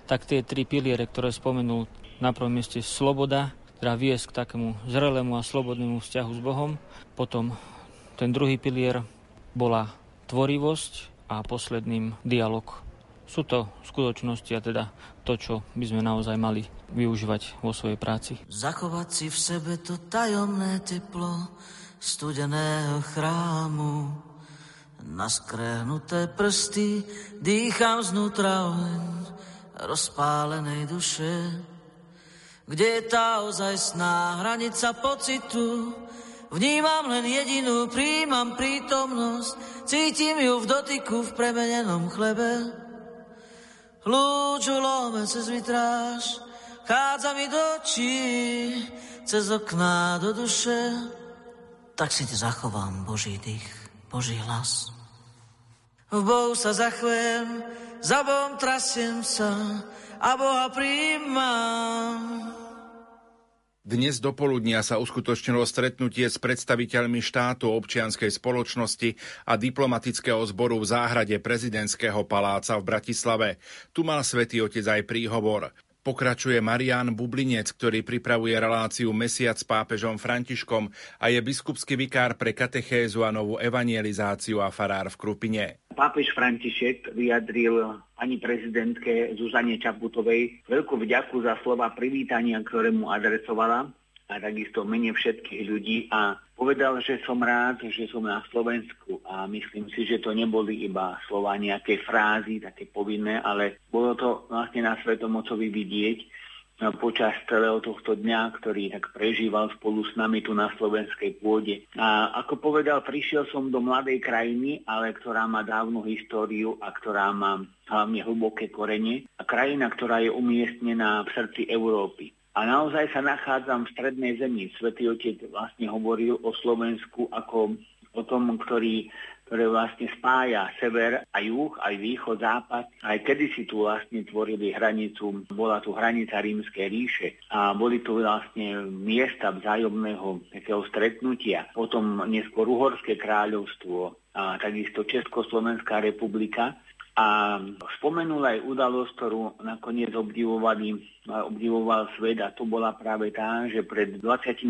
tak tie tri piliere, ktoré spomenul, na prvom mieste sloboda, teda viesť k takému zrelému a slobodnému vzťahu s Bohom, potom ten druhý pilier bola tvorivosť a posledným dialog. Sú to skutočnosti a teda to, čo by sme naozaj mali využívať vo svojej práci. Zachovať si v sebe to tajomné teplo studeného chrámu. Na skrehnuté prsty dýcham znútra oheň rozpálenej duše. Kde je tá ozajstná hranica pocitu? Vnímam len jedinú, prijímam prítomnosť, cítim ju v dotyku v premenenom chlebe. Lúču lome cez vitráž, chádza mi do očí, cez okná do duše. Tak si te zachovám, Boží dých, Boží hlas. V Bohu sa zachvem, za Bohom trasiem sa a Boha prijímam. Dnes dopoludnia sa uskutočnilo stretnutie s predstaviteľmi štátu, občianskej spoločnosti a diplomatického zboru v záhrade prezidentského paláca v Bratislave. Tu mal Svätý Otec aj príhovor. Pokračuje Marián Bublinec, ktorý pripravuje reláciu Mesiac s pápežom Františkom a je biskupský vikár pre katechézu a novú evangelizáciu a farár v Krupine. Pápež František vyjadril ani prezidentke Zuzane Čaputovej veľkú vďaku za slova privítania, ktoré mu adresovala a takisto mene všetkých ľudí a povedal, že som rád, že som na Slovensku a myslím si, že to neboli iba slova nejaké frázy, také povinné, ale bolo to vlastne na Svätom Otcovi vidieť počas celého tohto dňa, ktorý tak prežíval spolu s nami tu na slovenskej pôde. A ako povedal, prišiel som do mladej krajiny, ale ktorá má dávnu históriu a ktorá má hlavne hlboké korene a krajina, ktorá je umiestnená v srdci Európy. A naozaj sa nachádzam v strednej zemi. Svätý Otec vlastne hovoril o Slovensku ako o tom, ktoré vlastne spája sever a juh, aj východ, západ. Aj kedysi tu vlastne tvorili hranicu, bola tu hranica Rímskej ríše a boli tu vlastne miesta vzájomného takého stretnutia. Potom neskôr Uhorské kráľovstvo a takisto Československá republika. A spomenul aj udalosť, ktorú nakoniec obdivoval svet a to bola práve tá, že pred 28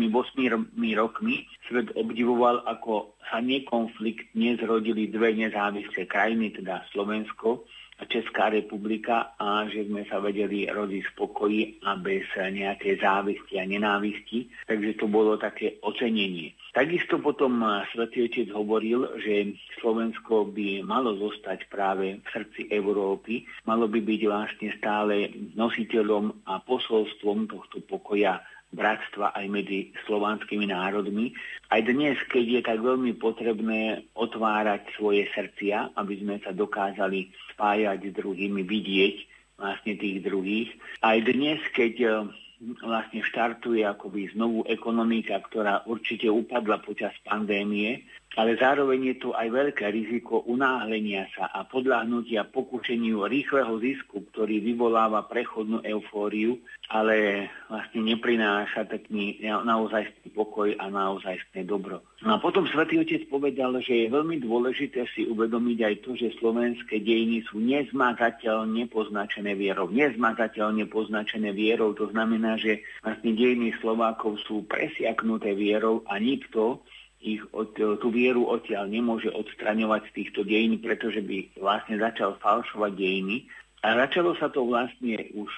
rokmi svet obdivoval, ako sa nekonfliktne zrodili dve nezávislé krajiny, teda Slovensko a Česká republika a že sme sa vedeli rodiť v pokoji a bez nejakej závisti a nenávisti. Takže to bolo také ocenenie. Takisto potom Svätý Otec hovoril, že Slovensko by malo zostať práve v srdci Európy, malo by byť vlastne stále nositeľom a posolstvom tohto pokoja, bratstva aj medzi slovanskými národmi. Aj dnes, keď je tak veľmi potrebné otvárať svoje srdcia, aby sme sa dokázali spájať s druhými, vidieť vlastne tých druhých. Aj dnes, keď vlastne štartuje akoby znovu ekonomika, ktorá určite upadla počas pandémie, ale zároveň je tu aj veľké riziko unáhlenia sa a podľahnutia pokušeniu rýchleho zisku, ktorý vyvoláva prechodnú eufóriu, ale vlastne neprináša taký naozajstný pokoj a naozajstné dobro. No a potom Svätý Otec povedal, že je veľmi dôležité si uvedomiť aj to, že slovenské dejiny sú nezmakateľne poznačené vierou. Nezmakateľne poznačené vierou, to znamená, že vlastne dejiny Slovákov sú presiaknuté vierou a nikto ich tú vieru odtiaľ nemôže odstraňovať z týchto dejín, pretože by vlastne začal falšovať dejiny. A začalo sa to vlastne už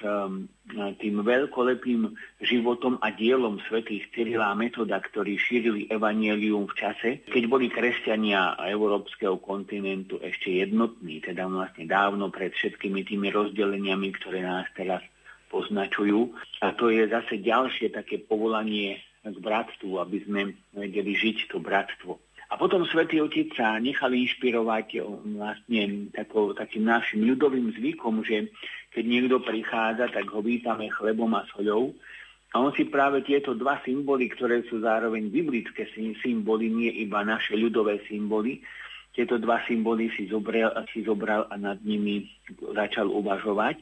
tým veľkolepým životom a dielom svätých Cyrila a Metoda, ktorí šírili evanjelium v čase, keď boli kresťania európskeho kontinentu ešte jednotní, teda vlastne dávno pred všetkými tými rozdeleniami, ktoré nás teraz poznačujú. A to je zase ďalšie také povolanie k bratstvu, aby sme vedeli žiť to bratstvo. A potom Svätý Otec sa nechal inšpirovať vlastne takým našim ľudovým zvykom, že keď niekto prichádza, tak ho vítame chlebom a soľou. A on si práve tieto dva symboly, ktoré sú zároveň biblické symboly, nie iba naše ľudové symboly, tieto dva symboly si zobral a nad nimi začal uvažovať.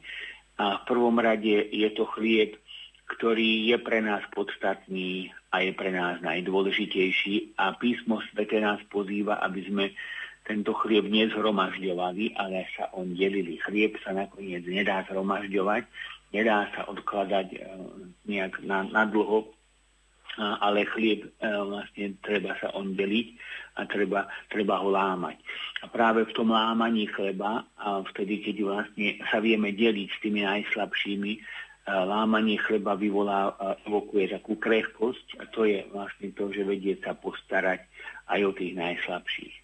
A v prvom rade je to chlieb, ktorý je pre nás podstatný a je pre nás najdôležitejší, a Písmo Sväté nás pozýva, aby sme tento chlieb nezhromažďovali, ale sa on delili. Chlieb sa nakoniec nedá zhromažďovať, nedá sa odkladať nejak na dlho, ale chlieb vlastne treba sa on deliť a treba ho lámať. A práve v tom lámaní chleba, a vtedy, keď vlastne sa vieme deliť s tými najslabšími, lámanie chleba evokuje takú krehkosť, a to je vlastne to, že vedie sa postarať aj o tých najslabších.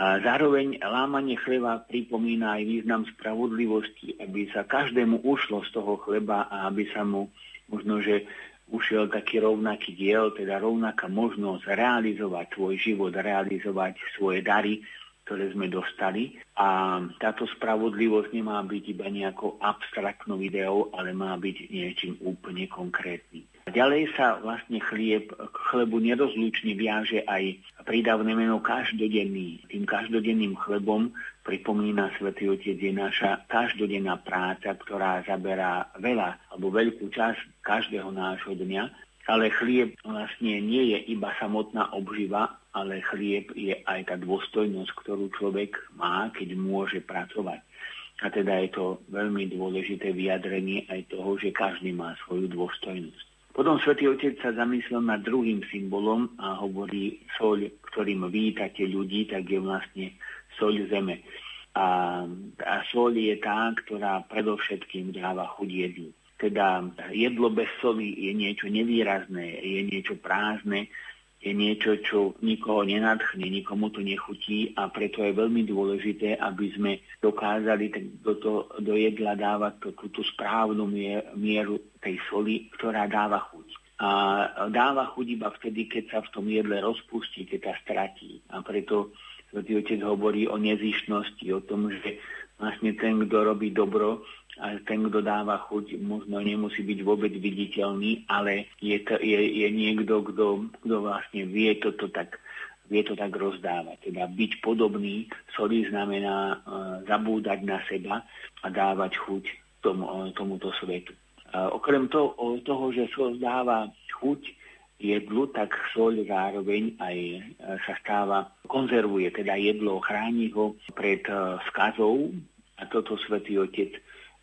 A zároveň lámanie chleba pripomína aj význam spravodlivosti, aby sa každému ušlo z toho chleba a aby sa mu možnože ušiel taký rovnaký diel, teda rovnaká možnosť realizovať svoj život, realizovať svoje dary, ktoré sme dostali. A táto spravodlivosť nemá byť iba nejakou abstraktnou ideou, ale má byť niečím úplne konkrétnym. Ďalej sa vlastne k chlebu nerozlučne viaže aj prídavné meno každodenný. Tým každodenným chlebom, pripomína Svätý Otec, je naša každodenná práca, ktorá zaberá veľkú časť každého nášho dňa. Ale chlieb vlastne nie je iba samotná obživa, ale chlieb je aj tá dôstojnosť, ktorú človek má, keď môže pracovať. A teda je to veľmi dôležité vyjadrenie aj toho, že každý má svoju dôstojnosť. Potom Svätý Otec sa zamyslel nad druhým symbolom a hovorí, soľ, ktorým vítate ľudí, tak je vlastne soľ zeme. A soľ je tá, ktorá predovšetkým dáva chuť jedlu. Teda jedlo bez soli je niečo nevýrazné, je niečo prázdne, je niečo, čo nikoho nenadchne, nikomu to nechutí, a preto je veľmi dôležité, aby sme dokázali do jedla dávať tú správnu mieru tej soli, ktorá dáva chuť. A dáva chuť iba vtedy, keď sa v tom jedle rozpustí, keď sa stratí. A preto Svätý Otec hovorí o nezištnosti, o tom, že vlastne ten, kto robí dobro, a ten, kto dáva chuť, možno nemusí byť vôbec viditeľný, ale je niekto, kto vlastne vie to tak rozdávať. Teda byť podobný soli znamená zabúdať na seba a dávať chuť tomuto svetu. Okrem toho, že soľ dáva chuť jedlu, tak soľ zároveň aj sa konzervuje, teda jedlo, chráni ho pred skazou, a toto Svätý Otec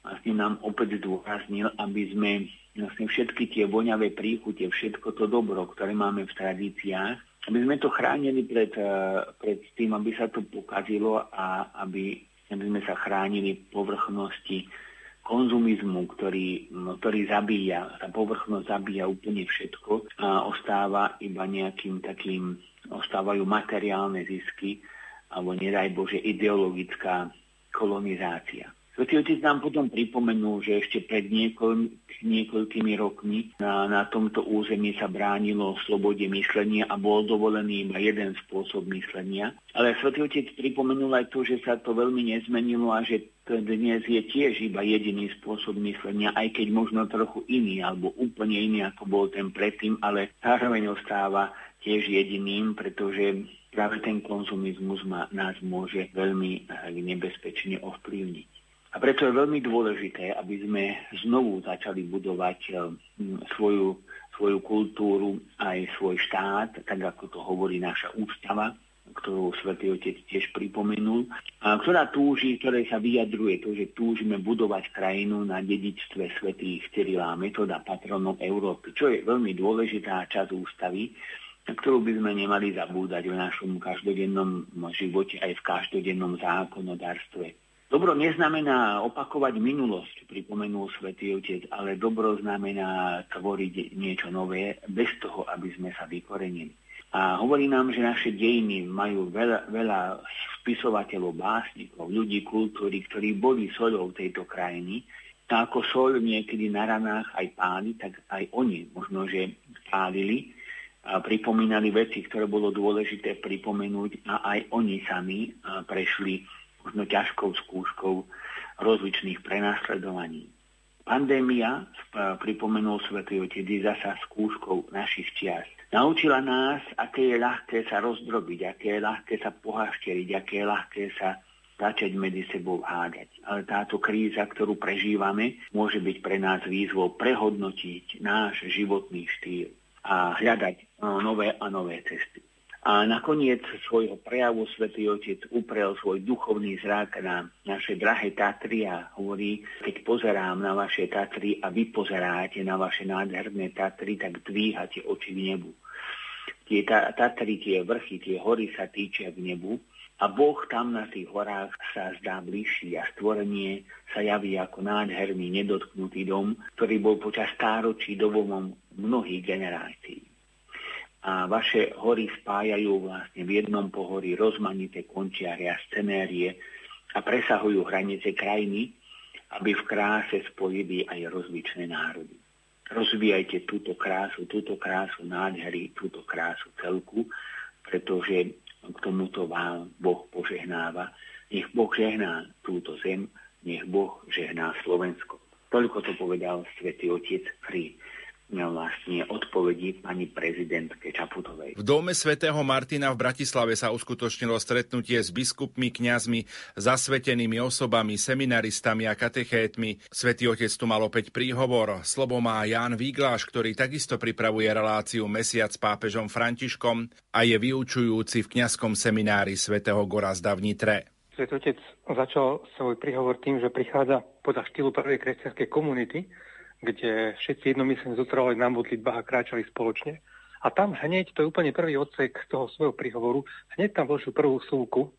vlastne nám opäť zdôraznil, aby sme vlastne všetky tie voňavé príchute, všetko to dobro, ktoré máme v tradíciách, aby sme to chránili pred tým, aby sa to pokazilo, a aby sme sa chránili povrchnosti konzumizmu, ktorý zabíja, tá povrchnosť zabíja úplne všetko a ostávajú materiálne zisky alebo, nedaj Bože, ideologická kolonizácia. Svetý otec nám potom pripomenul, že ešte pred niekoľkými rokmi na tomto území sa bránilo slobode myslenia a bol dovolený iba jeden spôsob myslenia. Ale Svetý otec pripomenul aj to, že sa to veľmi nezmenilo a že dnes je tiež iba jediný spôsob myslenia, aj keď možno trochu iný alebo úplne iný, ako bol ten predtým, ale zároveň ostáva tiež jediným, pretože práve ten konzumizmus nás môže veľmi nebezpečne ovplyvniť. A preto je veľmi dôležité, aby sme znovu začali budovať svoju kultúru, aj svoj štát, tak ako to hovorí naša ústava, ktorú Svätý Otec tiež pripomenul, a ktoré sa vyjadruje to, že túžime budovať krajinu na dedičstve svätých Cyrila a Metoda, patronov Európy, čo je veľmi dôležitá časť ústavy, na ktorú by sme nemali zabúdať v našom každodennom živote aj v každodennom zákonodárstve. Dobro neznamená opakovať minulosť, pripomenul Svätý Otec, ale dobro znamená tvoriť niečo nové bez toho, aby sme sa vykorenili. A hovorí nám, že naše dejiny majú veľa spisovateľov, básnikov, ľudí kultúry, ktorí boli soľou tejto krajiny. A ako soľ niekedy na ranách aj páli, tak aj oni možno, že pálili a pripomínali veci, ktoré bolo dôležité pripomenúť a aj oni sami prešli možno ťažkou skúškou rozličných prenasledovaní. Pandémia, pripomenul Svätý Otec, je zasa skúškou našich čiast. Naučila nás, aké je ľahké sa rozdrobiť, aké je ľahké sa pohašteriť, aké je ľahké sa začať medzi sebou hádať. Ale táto kríza, ktorú prežívame, môže byť pre nás výzvou prehodnotiť náš životný štýl a hľadať nové a nové cesty. A nakoniec svojho prejavu Svätý Otec uprel svoj duchovný zrak na naše drahé Tatry a hovorí, keď pozerám na vaše Tatry a vy pozeráte na vaše nádherné Tatry, tak dvíhate oči k nebu. Tie Tatry, tie vrchy, tie hory sa týčia k nebu a Boh tam na tých horách sa zdá bližší a stvorenie sa javí ako nádherný nedotknutý dom, ktorý bol počas stáročí domovom mnohých generácií. A vaše hory spájajú vlastne v jednom pohori rozmanité končiare a scenérie a presahujú hranice krajiny, aby v kráse spojili aj rozličné národy. Rozvíjajte túto krásu nádhery, túto krásu celku, pretože k tomuto vám Boh požehnáva. Nech Boh žehná túto zem, nech Boh žehná Slovensko. Toľko to povedal Svätý Otec pri vlastne odpovedí pani prezidentke Čaputovej. V dome svätého Martina v Bratislave sa uskutočnilo stretnutie s biskupmi, kňazmi, zasvetenými osobami, seminaristami a katechétmi. Svätý Otec tu mal opäť príhovor. Slovo má Ján Výgláš, ktorý takisto pripravuje reláciu Mesiac s pápežom Františkom a je vyučujúci v kňazskom seminári svätého Gorazda v Nitre. Svätý Otec začal svoj príhovor tým, že prichádza podľa štýlu prvej kresťanskej komunity, kde všetci jednomyslne zotrvali na modlitbách a kráčali spoločne. A tam hneď, to je úplne prvý odsek z toho svojho príhovoru, hneď tam vložil prvú súvku,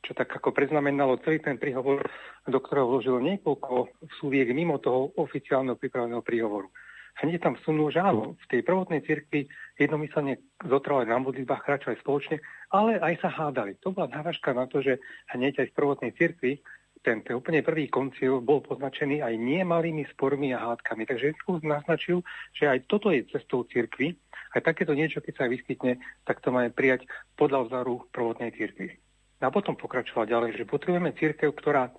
čo tak ako preznamenalo celý ten príhovor, do ktorého vložil niekoľko súviek mimo toho oficiálneho pripraveného príhovoru. Hneď tam sunul, že áno, v tej prvotnej cirkvi jednomyslne zotrvali na modlitbách, kráčali spoločne, ale aj sa hádali. To bola návažka na to, že hneď aj v prvotnej cirkvi ten úplne prvý koncil bol poznačený aj niemalými spormi a hádkami. Takže naznačil, že aj toto je cestou cirkvi. Aj takéto niečo, keď sa vyskytne, tak to máme prijať podľa vzoru prvotnej cirkvi. A potom pokračoval ďalej, že potrebujeme cirkev, ktorá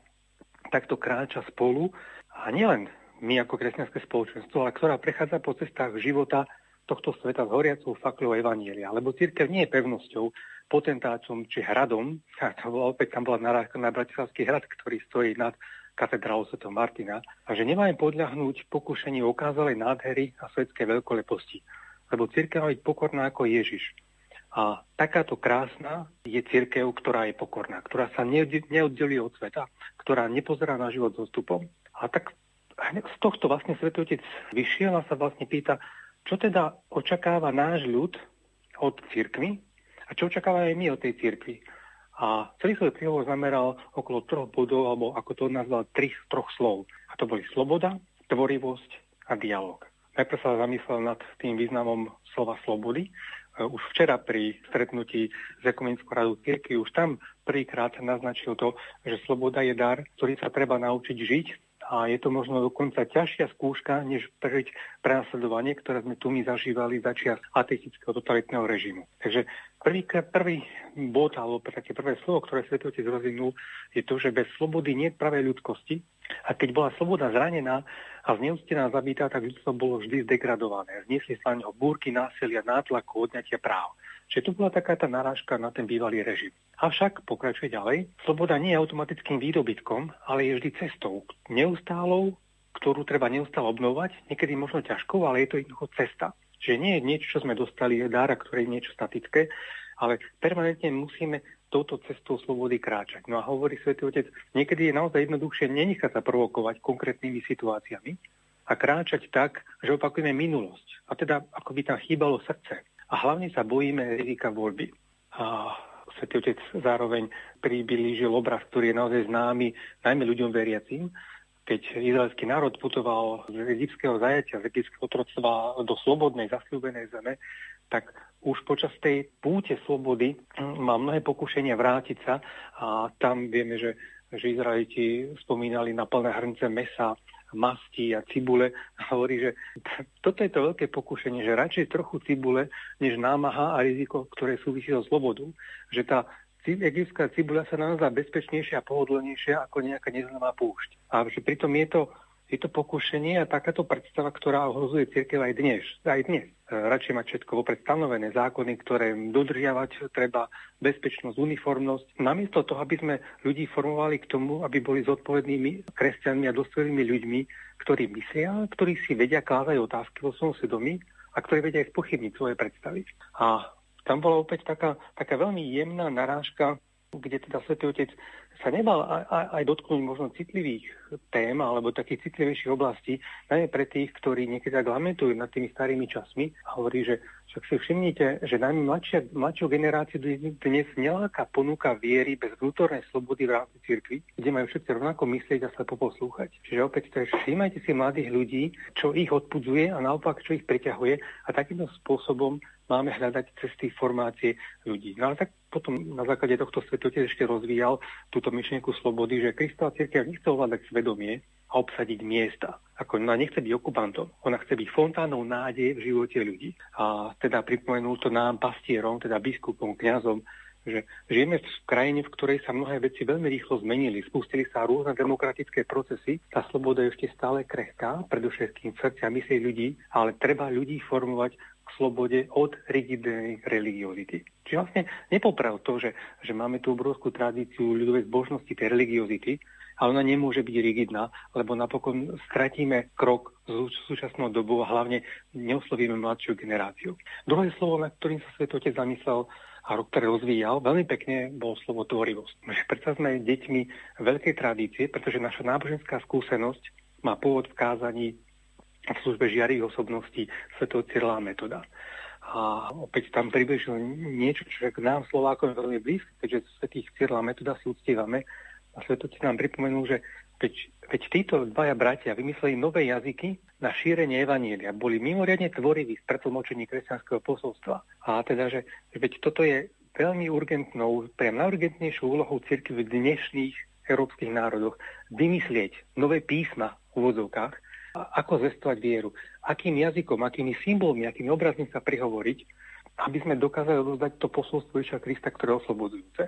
takto kráča spolu. A nielen my ako kresťanské spoločenstvo, ale ktorá prechádza po cestách života tohto sveta s horiacou fakľou evanjelia. Lebo cirkev nie je pevnosťou, potentátom či hradom, a to bola, opäť tam bola na Bratislavský hrad, ktorý stojí nad katedrálou Sv. Martina, a že nemáme podľahnúť pokušeniu okázalej nádhery a svetskej veľkoleposti, lebo cirkev má byť pokorná ako Ježiš. A takáto krásna je cirkev, ktorá je pokorná, ktorá sa neoddelí od sveta, ktorá nepozerá na život s odstupom. A tak z tohto vlastne Svätý Otec vyšiel a sa vlastne pýta, čo teda očakáva náš ľud od cirkvi, a čo očakávame aj my od tej cirkvi. A celý svoj príhovor zameral okolo troch bodov, alebo ako to nazval, troch slov. A to boli sloboda, tvorivosť a dialog. Najprv sa zamyslel nad tým významom slova slobody. Už včera pri stretnutí s Ekumenickou radou cirkvi už tam prvýkrát naznačil to, že sloboda je dar, ktorý sa treba naučiť žiť a je to možno dokonca ťažšia skúška, než prežiť prenasledovanie, ktoré sme tu my zažívali začias ateistického totalitného režimu. Takže prvý bod, alebo také prvé slovo, ktoré Svätý Otec rozvinul, je to, že bez slobody nie je pravej ľudskosti. A keď bola sloboda zranená a zneúctená zabitá, tak ľudstvo bolo vždy zdegradované. Zniesli sa na ňo búrky, násilia, nátlaku, odňatia práv. Čiže to bola taká tá narážka na ten bývalý režim. Avšak, pokračuje ďalej, sloboda nie je automatickým výdobytkom, ale je vždy cestou. Neustálou, ktorú treba neustále obnovať, niekedy možno ťažkou, ale je to jednoducho cesta. Čiže nie je niečo, čo sme dostali dar, ktoré je niečo statické, ale permanentne musíme touto cestou slobody kráčať. No a hovorí Svätý Otec, niekedy je naozaj jednoduchšie nenechať sa provokovať konkrétnymi situáciami a kráčať tak, že opakujeme minulosť. A teda ako by tam chýbalo srdce. A hlavne sa bojíme rizika voľby. A Svätý Otec zároveň priblížil obraz, ktorý je naozaj známy najmä ľuďom veriacím. Keď izraelský národ putoval z egyptského zajatia, z egyptského otroctva do slobodnej, zasľúbenej zeme, tak už počas tej púte slobody má mnohé pokušenia vrátiť sa a tam vieme, že Izraeliti spomínali na plné hrnce mesa, masti a cibule. Hovorí, že toto je to veľké pokušenie, že radšej trochu cibule, než námaha a riziko, ktoré súvisí so slobodou. Že tá egyptská cibuľa sa naozaj bezpečnejšia a pohodlnejšia ako nejaká neznáma púšť. A že pritom je to pokušenie a takáto predstava, ktorá ohrozuje cirkev aj dnes. Radšej mať všetko vopred stanovené, zákony, ktoré dodržiavať treba, bezpečnosť, uniformnosť. Namiesto toho, aby sme ľudí formovali k tomu, aby boli zodpovednými kresťanmi a dôstojnými ľuďmi, ktorí myslia, ktorí si vedia klásť otázky vo svojom svedomí a ktorí vedia aj spochybniť svoje predstavy. A tam bola opäť taká veľmi jemná narážka, kde teda Svätý Otec sa nebal aj dotknúť možno citlivých tém alebo takých citlivejších oblastí, najmä pre tých, ktorí niekedy tak lamentujú nad tými starými časmi a hovorí, že však si všimnite, že najmä mladšiu generáciu dnes neláka ponuka viery bez vnútornej slobody v rámci cirkvi, kde majú všetci rovnako myslieť a sa poslúchať. Čiže opäť všímajte si mladých ľudí, čo ich odpudzuje a naopak, čo ich priťahuje a takýmto spôsobom máme hľadať cesty formácie ľudí. No ale tak potom na základe tohto Svätý Otec ešte rozvíjal túto myšlienku slobody, že Kristova cirkev nechce ovládať svedomie a obsadiť miesta. Ona nechce byť okupantom, ona chce byť fontánou nádeje v živote ľudí. A teda pripomenul to nám pastierom, teda biskupom, kňazom, že žijeme v krajine, v ktorej sa mnohé veci veľmi rýchlo zmenili. Spustili sa rôzne demokratické procesy. Tá sloboda je ešte stále krehká, predovšetkým srdcia a mysle ľudí, ale treba ľudí formovať k slobode od rigidnej religiozity. Čiže vlastne nepoprav to, že máme tú obrovskú tradíciu ľudovej zbožnosti, tej religiozity, a ona nemôže byť rigidná, lebo napokon stratíme krok s súčasnou dobou a hlavne neoslovíme mladšiu generáciu. Druhé slovo, na ktorým sa Svätý Otec zamyslel a ktoré rozvíjal, veľmi pekne bolo slovo tvorivosť. Predsa sme deťmi veľkej tradície, pretože naša náboženská skúsenosť má pôvod v kázaní v službe žiarivých osobností svätého Cyrila a Metoda. A opäť tam približil niečo, čo k nám Slovákom je veľmi blízko, keďže svätých Cyrila a Metoda si uctievame. A Svätý Otec nám pripomenul, že veď títo dvaja bratia vymysleli nové jazyky na šírenie evanjelia. Boli mimoriadne tvoriví v pretlmočení kresťanského posolstva. A teda, že veď toto je veľmi urgentnou, priam najurgentnejšou úlohou cirkvi v dnešných európskych národoch vymyslieť nové písma v úvodzovkách, ako zvestovať vieru, akým jazykom, akými symbolmi, akými obrazmi sa prihovoriť, aby sme dokázali odovzdať to posolstvo Ježiša Krista, ktoré je oslobodzujúce.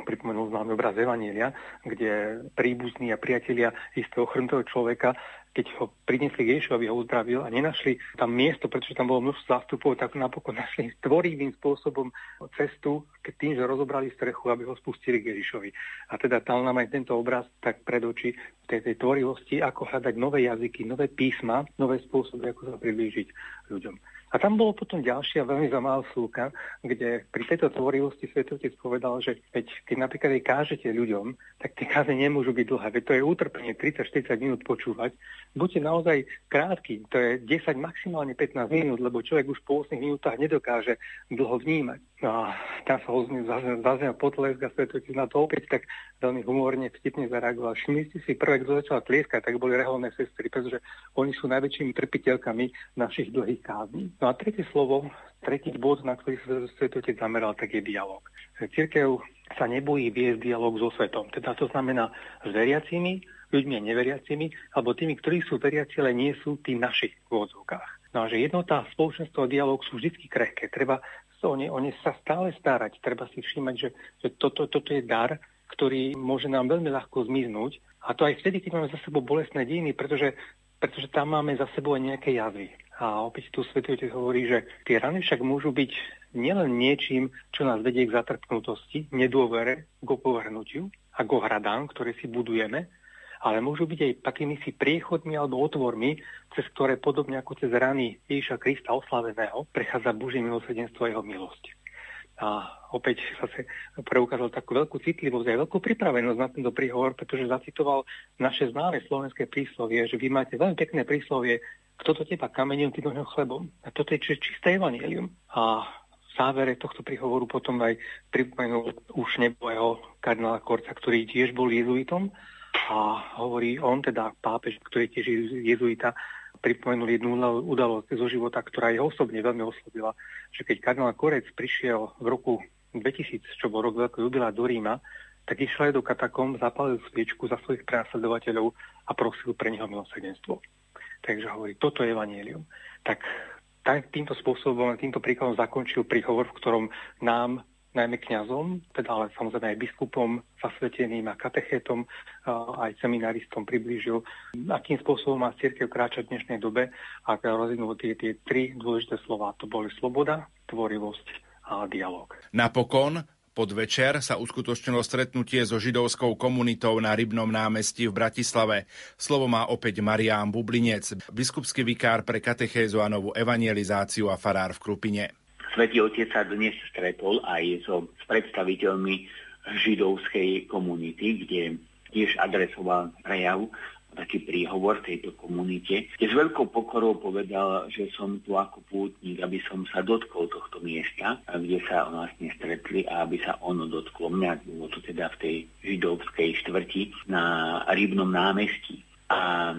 Pripomenul známy obraz evanjelia, kde príbuzní a priatelia istého ochrnutého človeka, keď ho priniesli k Ježišovi, aby ho uzdravil a nenašli tam miesto, pretože tam bolo množstvo zástupov, tak napokon našli tvorivým spôsobom cestu k tým, že rozobrali strechu, aby ho spustili k Ježišovi. A teda tam nám aj tento obraz tak pred oči tej tvorivosti, ako hľadať nové jazyky, nové písma, nové spôsoby, ako sa priblížiť ľuďom. A tam bolo potom ďalšia veľmi zaujímavá súka, kde pri tejto tvorivosti Svätý Otec povedal, že keď napríklad aj kážete ľuďom, tak tie káze nemôžu byť dlhé. Veď to je utrpenie 30-40 minút počúvať, buďte naozaj krátky, to je 10, maximálne 15 minút, lebo človek už po 8 minútach nedokáže dlho vnímať. A tam sa zaznel potlesk a svetujúci na to opäť tak veľmi humorne, vtipne zareagoval. Všimnite si, prvé, kto začala tlieskať, tak boli reholné sestry, pretože oni sú najväčšími trpiteľkami našich dlhých kázní. No a tretie slovo, tretí bod, na ktorý sa svetujúci zameral, tak je dialog. Cirkev sa nebojí viesť dialog so svetom. Teda to znamená s veriacimi, ľuďmi a neveriacimi, alebo tými, ktorí sú veriaci, ale nie sú tí v našich vôdzovkách. No a že jednota, spoločenstvo a dialóg sú vždy krehké. Treba o ne sa stále starať. Treba si všímať, že toto je dar, ktorý môže nám veľmi ľahko zmiznúť. A to aj vtedy, keď máme za sebou bolestné dejiny, pretože tam máme za sebou aj nejaké jazvy. A opäť tu svetujúci hovorí, že tie rany však môžu byť nielen niečím, čo nás vedie k zatrpnutosti, nedôvere, k opovrhnutiu a k ohradám, ktoré si budujeme, ale môžu byť aj takýmisi priechodmi alebo otvormi, cez ktoré podobne ako cez rany Ježiša Krista oslaveného prechádza Božie milosrdenstvo a jeho milosť. A opäť zase preukázal takú veľkú citlivosť a veľkú pripravenosť na tento príhovor, pretože zacitoval naše známe slovenské príslovie, že vy máte veľmi pekné príslovie, kto to teba kamením, ty doňho chlebom. A toto je čisté evanjelium. A v závere tohto príhovoru potom aj pripomenul už nebojho kardinála Korca, ktorý tiež bol jezuitom, a hovorí on, teda pápež, ktorý je tiež jezuita, pripomenul jednu udalosť zo života, ktorá jeho osobne veľmi oslovila, že keď kardinál Korec prišiel v roku 2000, čo bol rok veľkého jubilea do Ríma, tak išiel do katakomb, zapálil sviečku za svojich prenasledovateľov a prosil pre neho milosrdenstvo. Takže hovorí, toto je evanjelium. Tak týmto spôsobom, týmto príkladom zakončil príhovor, v ktorom nám, najmä kňazom, teda ale samozrejme aj biskupom, zasveteným a katechétom, aj seminaristom priblížil, akým spôsobom má cirkev kráčať v dnešnej dobe, a rozvinul tie tri dôležité slová. To boli sloboda, tvorivosť a dialog. Napokon podvečer sa uskutočnilo stretnutie so židovskou komunitou na Rybnom námestí v Bratislave. Slovo má opäť Marián Bublinec, biskupský vikár pre katechézu a novú evangelizáciu a farár v Krupine. Svätý Otec sa dnes stretol aj so predstaviteľmi židovskej komunity, kde tiež adresoval prejav, taký príhovor tejto komunite, kde s veľkou pokorou povedal, že som tu ako pútnik, aby som sa dotkol tohto miesta, kde sa vlastne stretli a aby sa ono dotklo mňa. Bolo to teda v tej židovskej štvrti na Rybnom námestí. A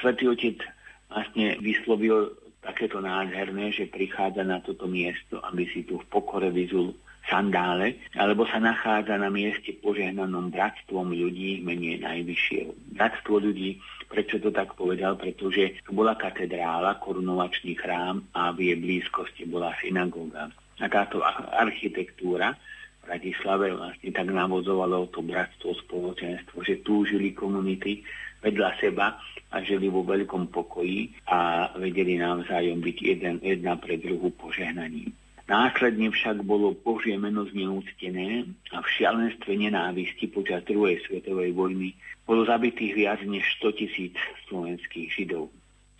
Svätý Otec vlastne vyslovil takéto nádherné, že prichádza na toto miesto, aby si tu v pokore vyzul sandále, alebo sa nachádza na mieste požehnanom bratstvom ľudí, mene najvyššieho. Bratstvo ľudí, prečo to tak povedal? Pretože tu bola katedrála, korunovačný chrám a v jej blízkosti bola synagóga. A táto architektúra v Bratislave vlastne tak navozovalo to bratstvo, spoločenstvo, že tu žili komunity vedľa seba a žili vo veľkom pokoji a vedeli navzájom byť jedna pre druhú požehnaním. Následne však bolo Božie meno zneúctené a v šialenstve nenávisti počas druhej svetovej vojny bolo zabitých viac než 100 000 slovenských židov.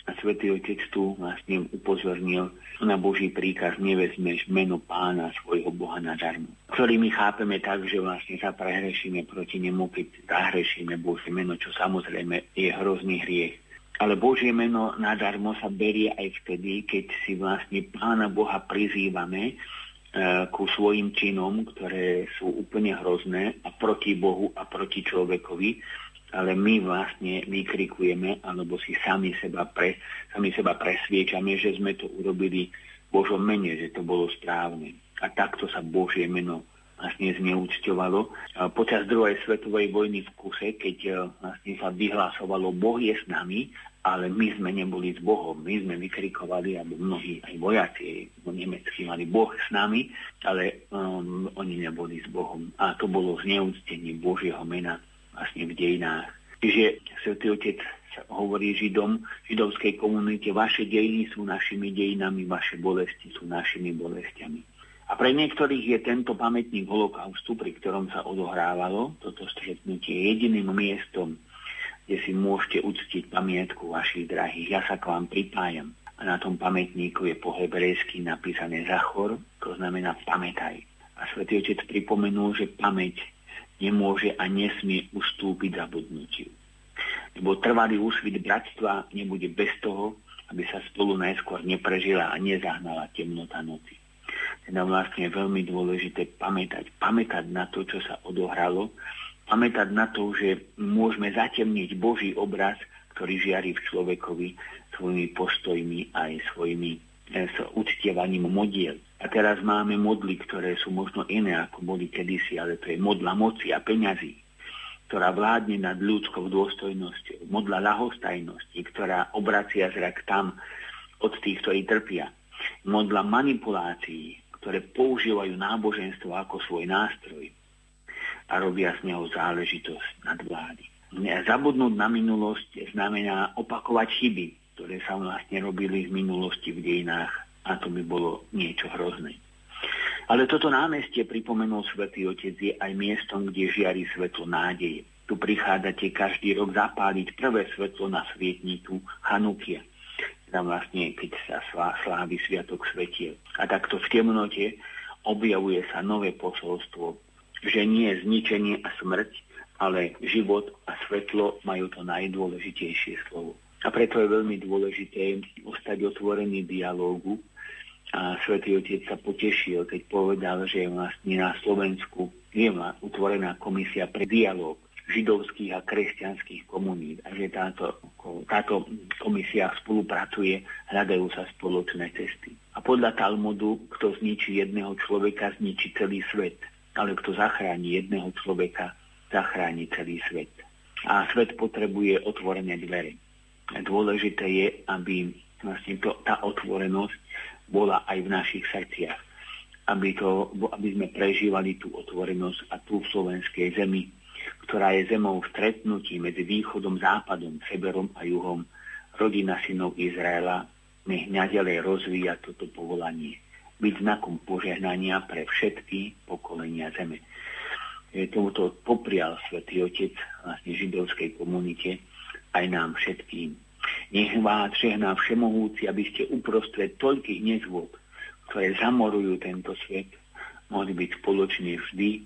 A Svätý Otec tu vlastne upozornil na Boží príkaz: nevezmeš meno Pána svojho Boha nadarmo, ktorý my chápeme tak, že vlastne sa prehrešíme proti nemu, keď zahrešíme Božie meno, čo samozrejme je hrozný hriech. Ale Božie meno nadarmo sa berie aj vtedy, keď si vlastne Pána Boha prizývame ku svojim činom, ktoré sú úplne hrozné a proti Bohu a proti človekovi, ale my vlastne vykrikujeme alebo si sami seba presviečame, že sme to urobili v Božom mene, že to bolo správne. A takto sa Božie meno vlastne zneúcťovalo. Počas druhej svetovej vojny v Kuse, keď vlastne sa vyhlásovalo, Boh je s nami, ale my sme neboli s Bohom. My sme vykrikovali, alebo mnohí aj vojaci nemeckí mali Boh s nami, ale oni neboli s Bohom. A to bolo zneúctenie Božieho mena vlastne v dejinách. Čiže Svätý Otec hovorí Židom, židovskej komunite: vaše dejiny sú našimi dejinami, vaše bolesti sú našimi bolestiami. A pre niektorých je tento pamätník holokaustu, pri ktorom sa odohrávalo toto stretnutie, jediným miestom, kde si môžete uctiť pamiatku vašich drahých. Ja sa k vám pripájam. A na tom pamätníku je po hebrejsky napísané zachor, to znamená pamätaj. A Svätý Otec pripomenul, že pamäť nemôže a nesmie ustúpiť zabudnutiu. lebo trvalý úsvit bratstva nebude bez toho, aby sa spolu najskôr neprežila a nezahnala temnota noci. Teda vlastne je veľmi dôležité pamätať. Pamätať na to, čo sa odohralo, pamätať na to, že môžeme zatemniť Boží obraz, ktorý žiari v človekovi svojimi postojmi aj svojimi uctievaním modiel. A teraz máme modly, ktoré sú možno iné ako boli kedysi, ale to je modla moci a peňazí, ktorá vládne nad ľudskou dôstojnosťou, modla ľahostajnosti, ktorá obracia zrak tam od tých, ktorí trpia, modla manipulácií, ktoré používajú náboženstvo ako svoj nástroj a robia z neho záležitosť nad vlády. Zabudnúť na minulosť znamená opakovať chyby, ktoré sa vlastne robili v minulosti v dejinách, a to by bolo niečo hrozné. Ale toto námestie, pripomenul Svätý Otec, je aj miestom, kde žiari svetlo nádeje. Tu prichádzate každý rok zapáliť prvé svetlo na svietniku Chanukia, tam vlastne, keď sa slávi Sviatok svetiel. A takto v temnote objavuje sa nové posolstvo, že nie je zničenie a smrť, ale život a svetlo majú to najdôležitejšie slovo. A preto je veľmi dôležité ostať otvorený dialógu. A Svätý Otec sa potešil, keď povedal, že vlastne na Slovensku je utvorená komisia pre dialóg židovských a kresťanských komunít a že táto komisia spolupracuje, hľadajú sa spoločné cesty. A podľa Talmudu, kto zničí jedného človeka, zničí celý svet, ale kto zachráni jedného človeka, zachráni celý svet. A svet potrebuje otvorené dvere. Dôležité je, aby vlastne tá otvorenosť bola aj v našich srdciach, aby sme prežívali tú otvorenosť a tú v slovenskej zemi, ktorá je zemou v stretnutí medzi východom, západom, severom a juhom. Rodina synov Izraela nech naďalej rozvíja toto povolanie. Byť znakom požehnania pre všetky pokolenia zeme. Tomuto poprial Svätý Otec vlastne židovskej komunite aj nám všetkým. Nech vás žehná Všemohúci, aby ste uprostred toľkých nezvôd, ktoré zamorujú tento svet, mohli byť spoločne vždy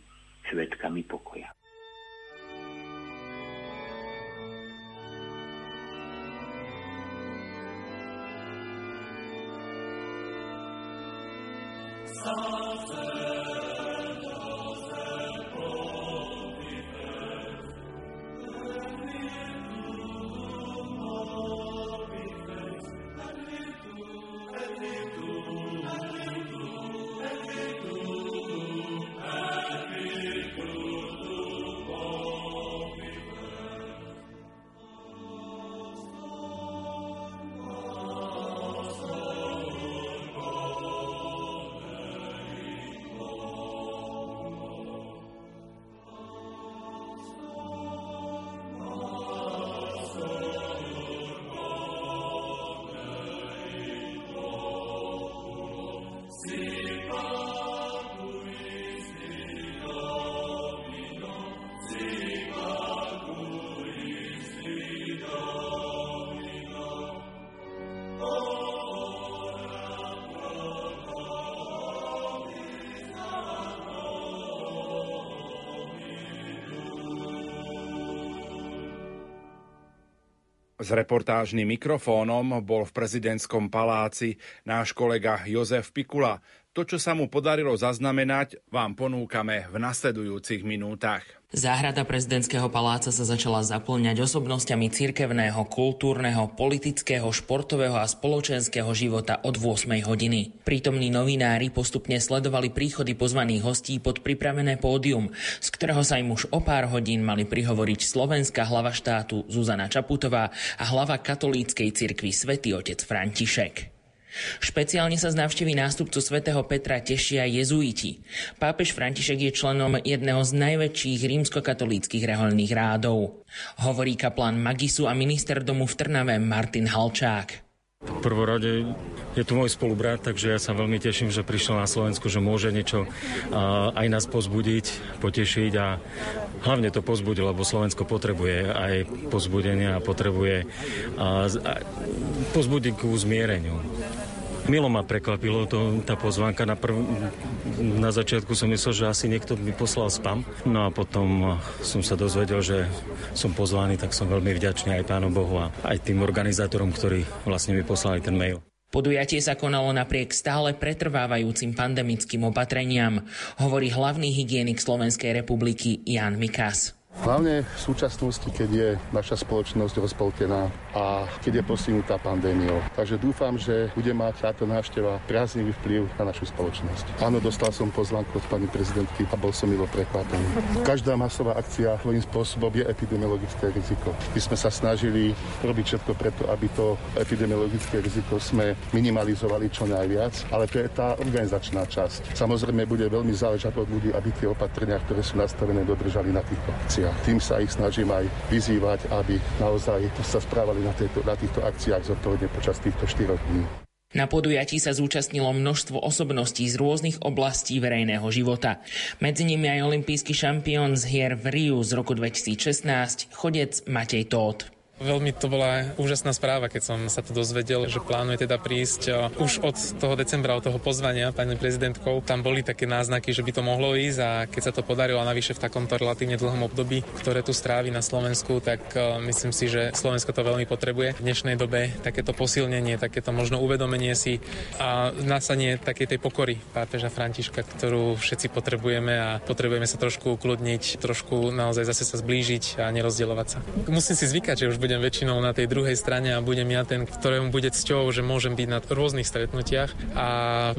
svedkami pokoja. S reportážnym mikrofónom bol v prezidentskom paláci náš kolega Jozef Pikula. To, čo sa mu podarilo zaznamenať, vám ponúkame v nasledujúcich minútach. Záhrada prezidentského paláca sa začala zaplňať osobnostiami cirkevného, kultúrneho, politického, športového a spoločenského života od 8 hodiny. Prítomní novinári postupne sledovali príchody pozvaných hostí pod pripravené pódium, z ktorého sa im už o pár hodín mali prihovoriť slovenská hlava štátu Zuzana Čaputová a hlava katolíckej cirkvi Svätý Otec František. Špeciálne sa z návštevy nástupcu svätého Petra tešia jezuiti. Pápež František je členom jedného z najväčších rímskokatolíckych rehoľných rádov. Hovorí kaplán Magisu a minister domu v Trnave Martin Halčák. V prvorade je tu môj spolubrat, takže ja sa veľmi teším, že prišiel na Slovensku, že môže niečo aj nás pozbudiť, potešiť a hlavne to pozbudí, lebo Slovensko potrebuje aj pozbudenie a potrebuje pozbudiť k zmiereniu. Milo ma prekvapilo tá pozvánka. Na začiatku som myslel, že asi niekto mi poslal spam. No a potom som sa dozvedel, že som pozvaný, tak som veľmi vďačný aj Pánu Bohu a aj tým organizátorom, ktorí vlastne mi poslali ten mail. Podujatie sa konalo napriek stále pretrvávajúcim pandemickým opatreniam, hovorí hlavný hygienik Slovenskej republiky Ján Mikás. Hlavne v súčasnosti, keď je naša spoločnosť rozpoltená a keď je postihnutá pandémiou. Takže dúfam, že bude mať táto návšteva priaznivý vplyv na našu spoločnosť. Áno, dostal som pozvánku od pani prezidentky a bol som milo prekvapený. Každá masová akcia svojím spôsobom je epidemiologické riziko. My sme sa snažili robiť všetko preto, aby to epidemiologické riziko sme minimalizovali čo najviac, ale to je tá organizačná časť. Samozrejme, bude veľmi záležať od ľudí, aby tie opatrenia, ktoré sú nastavené, dodržali na tých akciách. Tým sa ich snažím aj vyzývať, aby naozaj sa správali na týchto akciách zodpovedne počas týchto 4 dní. Na podujatí sa zúčastnilo množstvo osobností z rôznych oblastí verejného života. Medzi nimi aj olympijský šampión z hier v Riu z roku 2016, chodec Matej Tóth. Veľmi to bola úžasná správa, keď som sa to dozvedel, že plánuje teda prísť už od toho decembra, od toho pozvania pani prezidentkou. Tam boli také náznaky, že by to mohlo ísť a keď sa to podarilo a navyše v takomto relatívne dlhom období, ktoré tu strávi na Slovensku, tak myslím si, že Slovensko to veľmi potrebuje. V dnešnej dobe takéto posilnenie, takéto možno uvedomenie si a nasanie takej tej pokory pápeža Františka, ktorú všetci potrebujeme a potrebujeme sa trošku ukludniť, trošku naozaj zase sa zblížiť a nerozdielovať sa. Musím si zvykať, že už budem väčšinou na tej druhej strane a budem ja ten, ktorému bude cťou, že môžem byť na rôznych stretnutiach a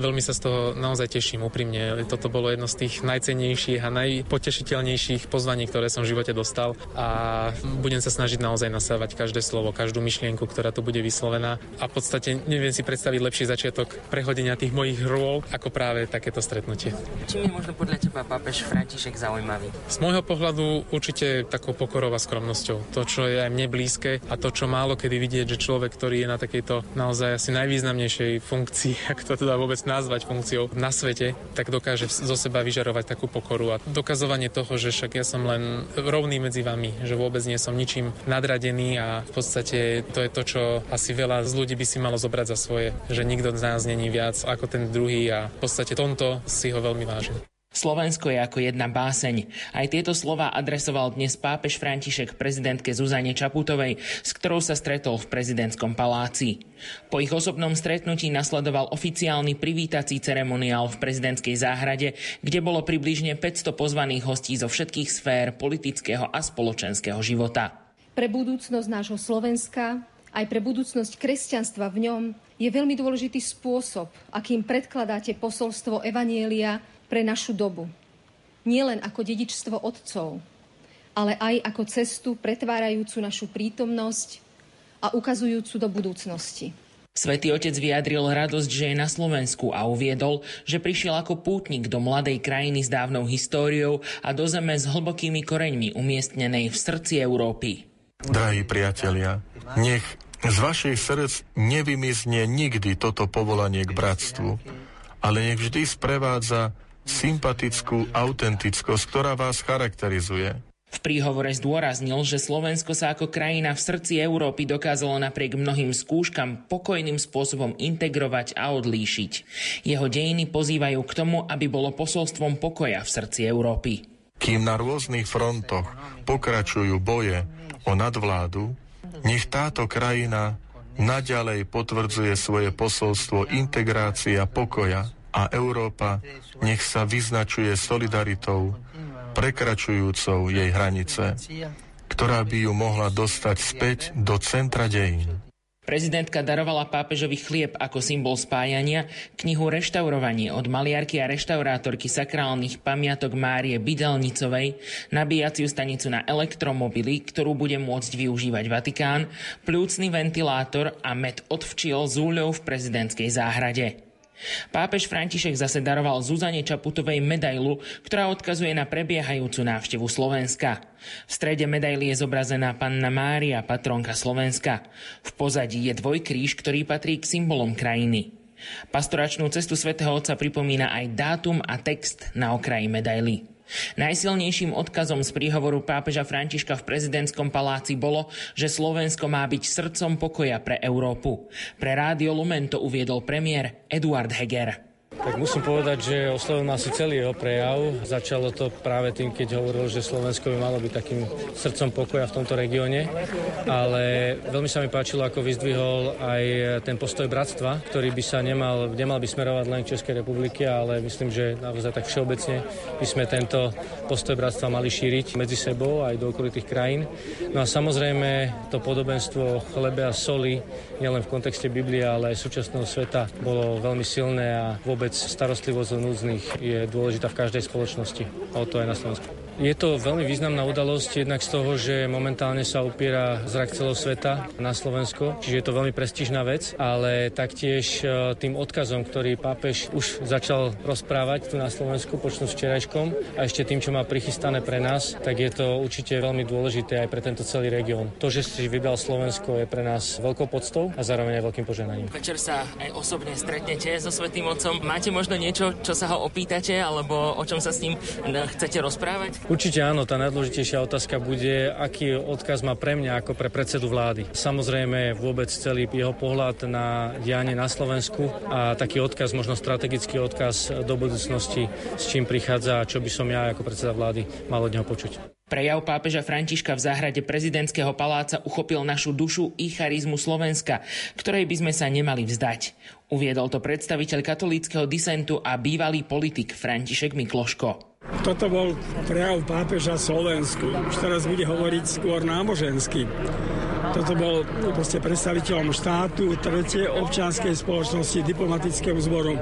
veľmi sa z toho naozaj teším úprimne. Toto bolo jedno z tých najcennejších a najpotešiteľnejších pozvaní, ktoré som v živote dostal a budem sa snažiť naozaj nasávať každé slovo, každú myšlienku, ktorá tu bude vyslovená a v podstate neviem si predstaviť lepší začiatok prehodenia tých mojich rôl ako práve takéto stretnutie. Čím je možno podľa teba pápež František zaujímavý? Z môjho pohľadu určite takou pokorou a skromnosťou. To, čo je aj mne blízko, a to, čo málo kedy vidieť, že človek, ktorý je na takejto naozaj asi najvýznamnejšej funkcii, ak to teda vôbec nazvať funkciou na svete, tak dokáže zo seba vyžarovať takú pokoru a dokazovanie toho, že však ja som len rovný medzi vami, že vôbec nie som ničím nadradený a v podstate to je to, čo asi veľa z ľudí by si malo zobrať za svoje, že nikto z nás není viac ako ten druhý a v podstate tomto si ho veľmi vážim. Slovensko je ako jedna báseň. Aj tieto slová adresoval dnes pápež František prezidentke Zuzane Čaputovej, s ktorou sa stretol v prezidentskom paláci. Po ich osobnom stretnutí nasledoval oficiálny privítací ceremoniál v prezidentskej záhrade, kde bolo približne 500 pozvaných hostí zo všetkých sfér politického a spoločenského života. Pre budúcnosť nášho Slovenska, aj pre budúcnosť kresťanstva v ňom, je veľmi dôležitý spôsob, akým predkladáte posolstvo Evanjelia pre našu dobu. Nielen ako dedičstvo otcov, ale aj ako cestu pretvárajúcu našu prítomnosť a ukazujúcu do budúcnosti. Svätý Otec vyjadril radosť, že je na Slovensku a uviedol, že prišiel ako pútnik do mladej krajiny s dávnou históriou a do zeme s hlbokými koreňmi umiestnenej v srdci Európy. Drahí priatelia, nech z vašich srdc nevymizne nikdy toto povolanie k bratstvu, ale nech vždy sprevádza sympatickú autentickosť, ktorá vás charakterizuje. V príhovore zdôraznil, že Slovensko sa ako krajina v srdci Európy dokázalo napriek mnohým skúškam pokojným spôsobom integrovať a odlíšiť. Jeho dejiny pozývajú k tomu, aby bolo posolstvom pokoja v srdci Európy. Kým na rôznych frontoch pokračujú boje o nadvládu, nech táto krajina naďalej potvrdzuje svoje posolstvo integrácia pokoja. A Európa nech sa vyznačuje solidaritou, prekračujúcou jej hranice, ktorá by ju mohla dostať späť do centra dejín. Prezidentka darovala pápežovi chlieb ako symbol spájania, knihu Reštaurovanie od maliarky a reštaurátorky sakrálnych pamiatok Márie Bydelnicovej, nabíjaciu stanicu na elektromobily, ktorú bude môcť využívať Vatikán, pľúcny ventilátor a med od včiel z úľov v prezidentskej záhrade. Pápež František zase daroval Zuzane Čaputovej medailu, ktorá odkazuje na prebiehajúcu návštevu Slovenska. V strede medaily je zobrazená Panna Mária, patronka Slovenska. V pozadí je dvojkríž, ktorý patrí k symbolom krajiny. Pastoračnú cestu svätého Otca pripomína aj dátum a text na okraji medaily. Najsilnejším odkazom z príhovoru pápeža Františka v prezidentskom paláci bolo, že Slovensko má byť srdcom pokoja pre Európu. Pre Rádio Lumen to uviedol premiér Eduard Heger. Tak musím povedať, že oslovil nás si celý jeho prejav. Začalo to práve tým, keď hovoril, že Slovensko by malo byť takým srdcom pokoja v tomto regióne. Ale veľmi sa mi páčilo, ako vyzdvihol aj ten postoj bratstva, ktorý by sa nemal by smerovať len k Českej republike, ale myslím, že naozaj tak všeobecne by sme tento postoj bratstva mali šíriť medzi sebou aj do okolitých krajín. No a samozrejme to podobenstvo chlebe a soli, nielen v kontexte Biblie, ale aj súčasného sveta, bolo veľmi silné a vôbec starostlivosť o núdznych je dôležitá v každej spoločnosti, a o to aj na Slovensku. Je to veľmi významná udalosť jednak z toho, že momentálne sa upiera zrak celého sveta na Slovensko, čiže je to veľmi prestížna vec, ale taktiež tým odkazom, ktorý pápež už začal rozprávať tu na Slovensku, počnúť včerajškom a ešte tým, čo má prichystané pre nás, tak je to určite veľmi dôležité aj pre tento celý región. To, že si vybral Slovensko, je pre nás veľkou poctou a zároveň aj veľkým požehnaním. Večer sa aj osobne stretnete so Svätým Otcom. Máte možno niečo, čo sa ho opýtate alebo o čom sa s ním chcete rozprávať? Určite áno, tá najdôležitejšia otázka bude, aký odkaz má pre mňa ako pre predsedu vlády. Samozrejme vôbec celý jeho pohľad na dianie na Slovensku a taký odkaz, možno strategický odkaz do budúcnosti, s čím prichádza a čo by som ja ako predseda vlády mal od neho počuť. Prejav pápeža Františka v záhrade prezidentského paláca uchopil našu dušu i charizmu Slovenska, ktorej by sme sa nemali vzdať. Uviedol to predstaviteľ katolíckeho disentu a bývalý politik František Mikloško. Toto bol prejav pápeža Slovensku. Už teraz bude hovoriť skôr nábožensky. Toto bol proste predstaviteľom štátu, tretej občianskej spoločnosti, diplomatickému zboru.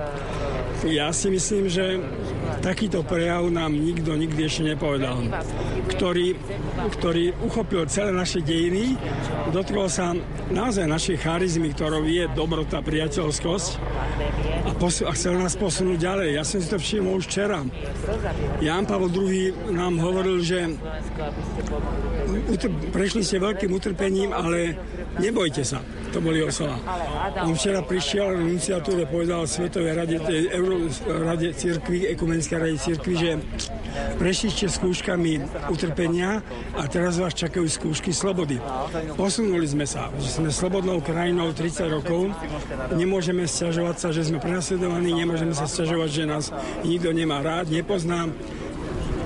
Ja si myslím, že takýto prejav nám nikto nikdy ešte nepovedal, ktorý uchopil celé naše dejiny, dotkol sa naozaj našej charizmy, ktorou je dobrota, priateľskosť a chcel nás posunúť ďalej. Ja som si to všimol už včera. Ján Pavol II nám hovoril, že prešli ste veľkým utrpením, ale nebojte sa. To boli oslova. On včera prišiel v iniciatúre, povedal Svetovej rade cirkvi, Ekumenskej rade cirkvi, že prešli ste skúškami utrpenia a teraz vás čakajú skúšky slobody. Posunuli sme sa, že sme slobodnou krajinou 30 rokov, nemôžeme sťažovať sa, že sme prenasledovaní, nemôžeme sa sťažovať, že nás nikto nemá rád, nepoznám.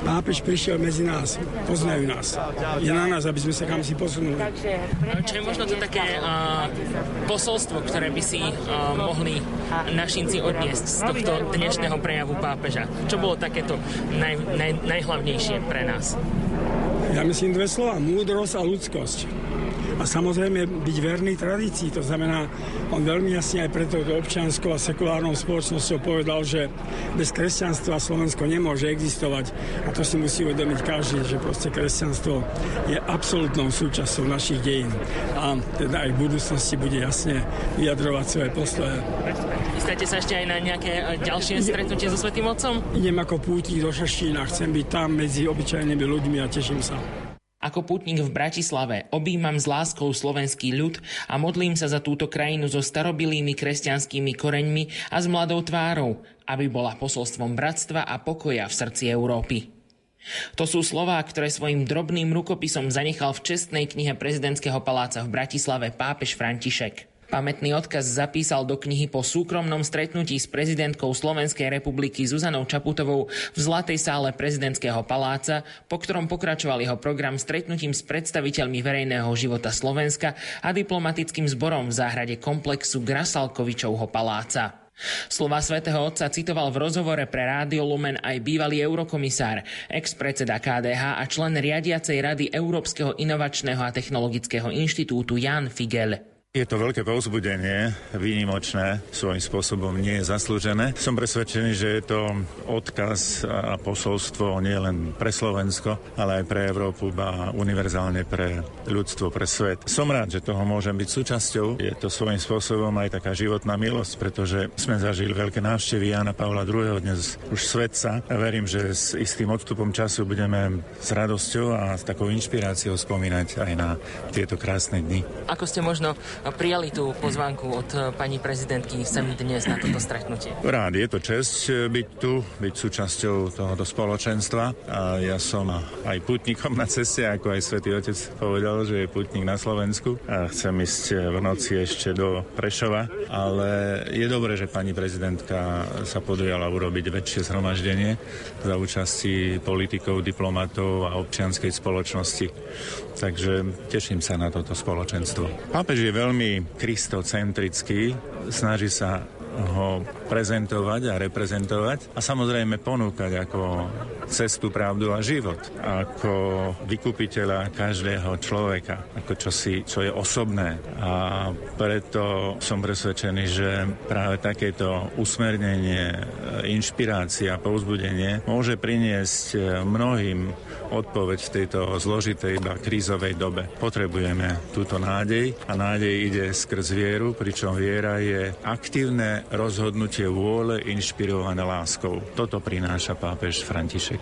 Pápež prišiel medzi nás, poznajú nás. Je na nás, aby sme sa kam si posunuli. Čo je možno to také posolstvo, ktoré by si mohli našinci odniesť z tohto dnešného prejavu pápeža? Čo bolo takéto najhlavnejšie pre nás? Ja myslím dve slova. Múdrosť a ľudskosť. A samozrejme byť verný tradícii. To znamená, on veľmi jasne aj preto občianskou a sekulárnou spoločnosťou povedal, že bez kresťanstva Slovensko nemôže existovať. A to si musí uvedomiť každý, že proste kresťanstvo je absolútnou súčasťou našich dejín. A teda aj v budúcnosti bude jasne vyjadrovať svoje postoje. Chystáte sa ešte aj na nejaké ďalšie stretnutie so Svätým Otcom? Idem ako pútnik do Šaštína. Chcem byť tam medzi obyčajnými ľuďmi a teším sa. Ako pútnik v Bratislave objímam s láskou slovenský ľud a modlím sa za túto krajinu so starobilými kresťanskými koreňmi a s mladou tvárou, aby bola posolstvom bratstva a pokoja v srdci Európy. To sú slová, ktoré svojim drobným rukopisom zanechal v čestnej knihe prezidentského paláca v Bratislave pápež František. Pamätný odkaz zapísal do knihy po súkromnom stretnutí s prezidentkou Slovenskej republiky Zuzanou Čaputovou v Zlatej sále prezidentského paláca, po ktorom pokračoval jeho program stretnutím s predstaviteľmi verejného života Slovenska a diplomatickým zborom v záhrade komplexu Grasalkovičovho paláca. Slová svätého Otca citoval v rozhovore pre Rádio Lumen aj bývalý eurokomisár, ex-predseda KDH a člen riadiacej rady Európskeho inovačného a technologického inštitútu Jan Figel. Je to veľké povzbudenie, výnimočné, svojím spôsobom nie je zaslúžené. Som presvedčený, že je to odkaz a posolstvo nie len pre Slovensko, ale aj pre Európu a univerzálne pre ľudstvo, pre svet. Som rád, že toho môžem byť súčasťou. Je to svojím spôsobom aj taká životná milosť, pretože sme zažili veľké návštevy Jana Pavla II, dnes už svetca. Verím, že s istým odstupom času budeme s radosťou a s takou inšpiráciou spomínať aj na tieto krásne dni. Ako ste možno prijali tú pozvánku od pani prezidentky sem dnes na toto stretnutie? Rád, je to česť byť tu, byť súčasťou tohoto spoločenstva. A ja som aj pútnikom na ceste, ako aj Svätý Otec povedal, že je pútnik na Slovensku. A chcem ísť v noci ešte do Prešova, ale je dobré, že pani prezidentka sa podujala urobiť väčšie zhromaždenie za účasti politikov, diplomatov a občianskej spoločnosti. Takže teším sa na toto spoločenstvo. Pápež je veľmi kristocentrický, snaží sa ho prezentovať a reprezentovať a samozrejme ponúkať ako cestu, pravdu a život, ako vykupiteľa každého človeka, ako čosi, čo je osobné. A preto som presvedčený, že práve takéto usmernenie, inšpirácia, povzbudenie môže priniesť mnohým odpoveď v tejto zložitej, iba krízovej dobe. Potrebujeme túto nádej a nádej ide skrz vieru, pričom viera je aktívne rozhodnutie vôle inšpirované láskou. Toto prináša pápež František.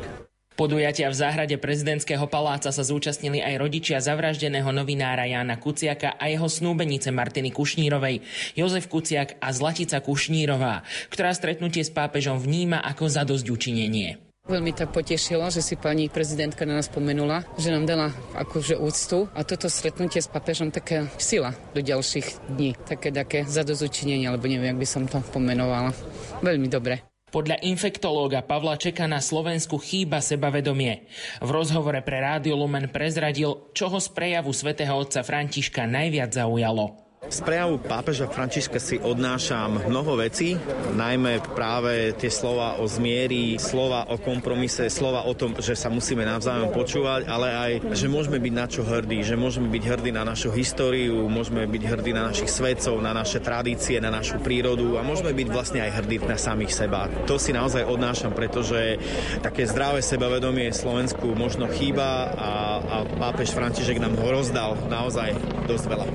Podujatia v záhrade prezidentského paláca sa zúčastnili aj rodičia zavraždeného novinára Jána Kuciaka a jeho snúbenice Martiny Kušnírovej, Jozef Kuciak a Zlatica Kušnírová, ktorá stretnutie s pápežom vníma ako zadosťučinenie. Veľmi tak potešilo, že si pani prezidentka na nás spomenula, že nám dala akože úctu a toto stretnutie s papežom taká sila do ďalších dní. Také zadozučinenie, alebo neviem, jak by som to pomenovala. Veľmi dobre. Podľa infektológa Pavla Čeka na Slovensku chýba sebavedomie. V rozhovore pre Rádio Lumen prezradil, čo ho z prejavu svätého otca Františka najviac zaujalo. Z prejavu pápeža Františka si odnášam mnoho vecí, najmä práve tie slova o zmieri, slova o kompromise, slova o tom, že sa musíme navzájom počúvať, ale aj, že môžeme byť na čo hrdí, že môžeme byť hrdí na našu históriu, môžeme byť hrdí na našich svätcov, na naše tradície, na našu prírodu a môžeme byť vlastne aj hrdí na samých seba. To si naozaj odnášam, pretože také zdravé sebavedomie Slovensku možno chýba a pápež František nám ho rozdal naozaj dosť veľa.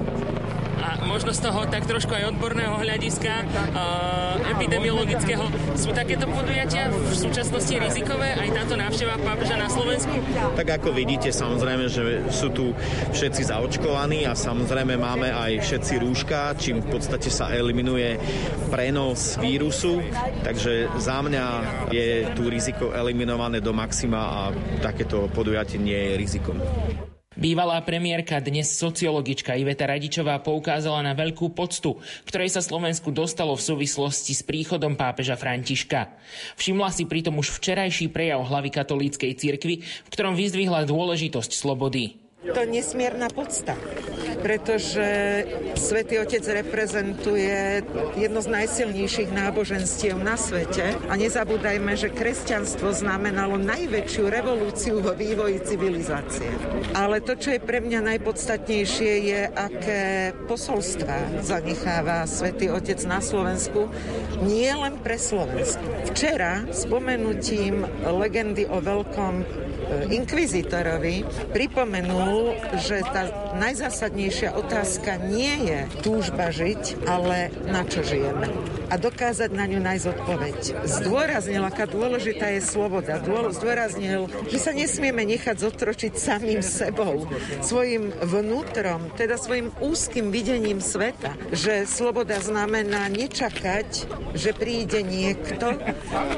A možno z toho tak trošku aj odborného hľadiska epidemiologického. Sú takéto podujatia v súčasnosti rizikové, aj táto návšteva pápeža na Slovensku? Tak ako vidíte, samozrejme, že sú tu všetci zaočkovaní a samozrejme máme aj všetci rúška, čím v podstate sa eliminuje prenos vírusu. Takže za mňa je tu riziko eliminované do maxima a takéto podujatie nie je rizikom. Bývalá premiérka, dnes sociologička Iveta Radičová poukázala na veľkú poctu, ktorej sa Slovensku dostalo v súvislosti s príchodom pápeža Františka. Všimla si pritom už včerajší prejav hlavy katolíckej cirkvi, v ktorom vyzdvihla dôležitosť slobody. To je nesmierna pocta, pretože Svätý Otec reprezentuje jedno z najsilnejších náboženstiev na svete a nezabúdajme, že kresťanstvo znamenalo najväčšiu revolúciu vo vývoji civilizácie. Ale to, čo je pre mňa najpodstatnejšie, je, aké posolstva zanecháva Svätý Otec na Slovensku, nie len pre Slovensku. Včera spomenutím legendy o veľkom inkvizitorovi pripomenul, že tá najzásadnejšia otázka nie je túžba žiť, ale na čo žijeme. A dokázať na ňu nájsť odpoveď. Zdôraznil, aká dôležitá je sloboda. Zdôraznil, že sa nesmieme nechať zotročiť samým sebou, svojim vnútrom, teda svojim úzkym videním sveta. Že sloboda znamená nečakať, že príde niekto,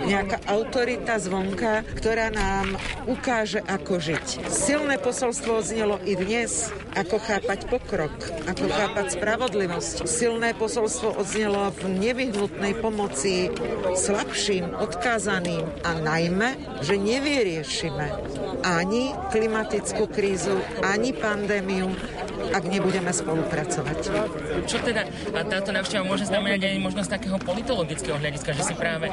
nejaká autorita zvonka, ktorá nám ukáže, ako žiť. Silné posolstvo znelo i dnes, ako chápať pokrok, ako chápať spravodlivosť. Silné posolstvo odznelo v nevyhnutnej pomoci slabším, odkázaným a najmä, že nevyriešime ani klimatickú krízu, ani pandémiu, ak nebudeme spolupracovať. Čo teda táto návšteva môže znamenať aj možnosť takého politologického hľadiska, že si práve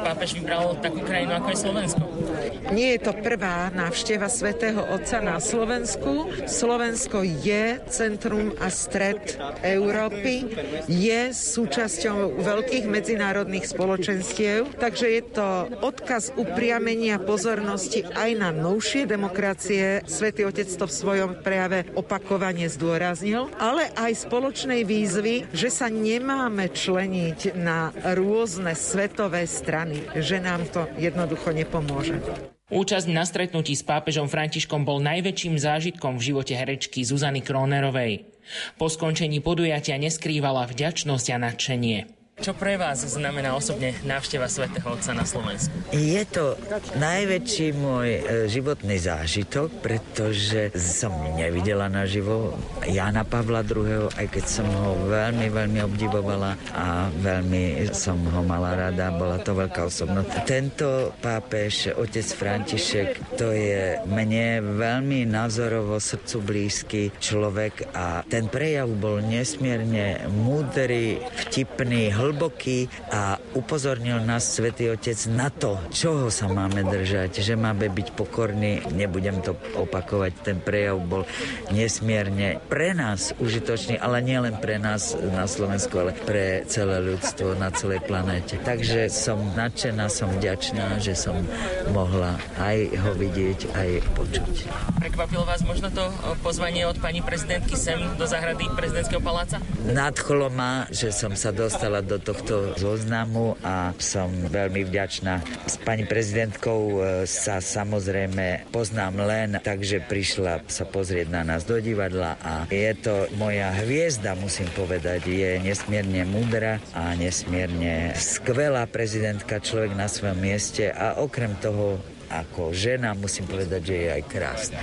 pápež vybral takú krajinu, ako je Slovensko? Nie je to prvá návšteva Svätého Otca na Slovensku. Slovensko je centrum a stred Európy, je súčasťou veľkých medzinárodných spoločenstiev, takže je to odkaz upriamenia pozornosti aj na novšie demokracie. Svätý Otec to v svojom prejave opakovane zdôraznil, ale aj spoločnej výzvy, že sa nemáme členiť na rôzne svetové strany, že nám to jednoducho nepomôže. Účasť na stretnutí s pápežom Františkom bol najväčším zážitkom v živote herečky Zuzany Kronerovej. Po skončení podujatia neskrývala vďačnosť a nadšenie. Čo pre vás znamená osobne návšteva svätého Otca na Slovensku? Je to najväčší môj životný zážitok, pretože som nevidela naživo Jána Pavla II, aj keď som ho veľmi, veľmi obdivovala a veľmi som ho mala rada, bola to veľká osobnosť. Tento pápež, otec František, to je mne veľmi názorovo srdcu blízky človek a ten prejav bol nesmierne múdry, vtipný, hlboký a upozornil nás Svätý Otec na to, čoho sa máme držať, že máme byť pokorní. Nebudem to opakovať, ten prejav bol nesmierne pre nás užitočný, ale nielen pre nás na Slovensku, ale pre celé ľudstvo na celej planéte. Takže som nadšená, som vďačná, že som mohla aj ho vidieť, aj počuť. Prekvapilo vás možno to pozvanie od pani prezidentky sem do záhrady prezidentského paláca? Nadchlo ma, že som sa dostala do tohto zoznamu a som veľmi vďačná. S pani prezidentkou sa samozrejme poznám len, takže prišla sa pozrieť na nás do divadla a je to moja hviezda, musím povedať. Je nesmierne múdra a nesmierne skvelá prezidentka, človek na svojom mieste a okrem toho ako žena musím povedať, že je aj krásna.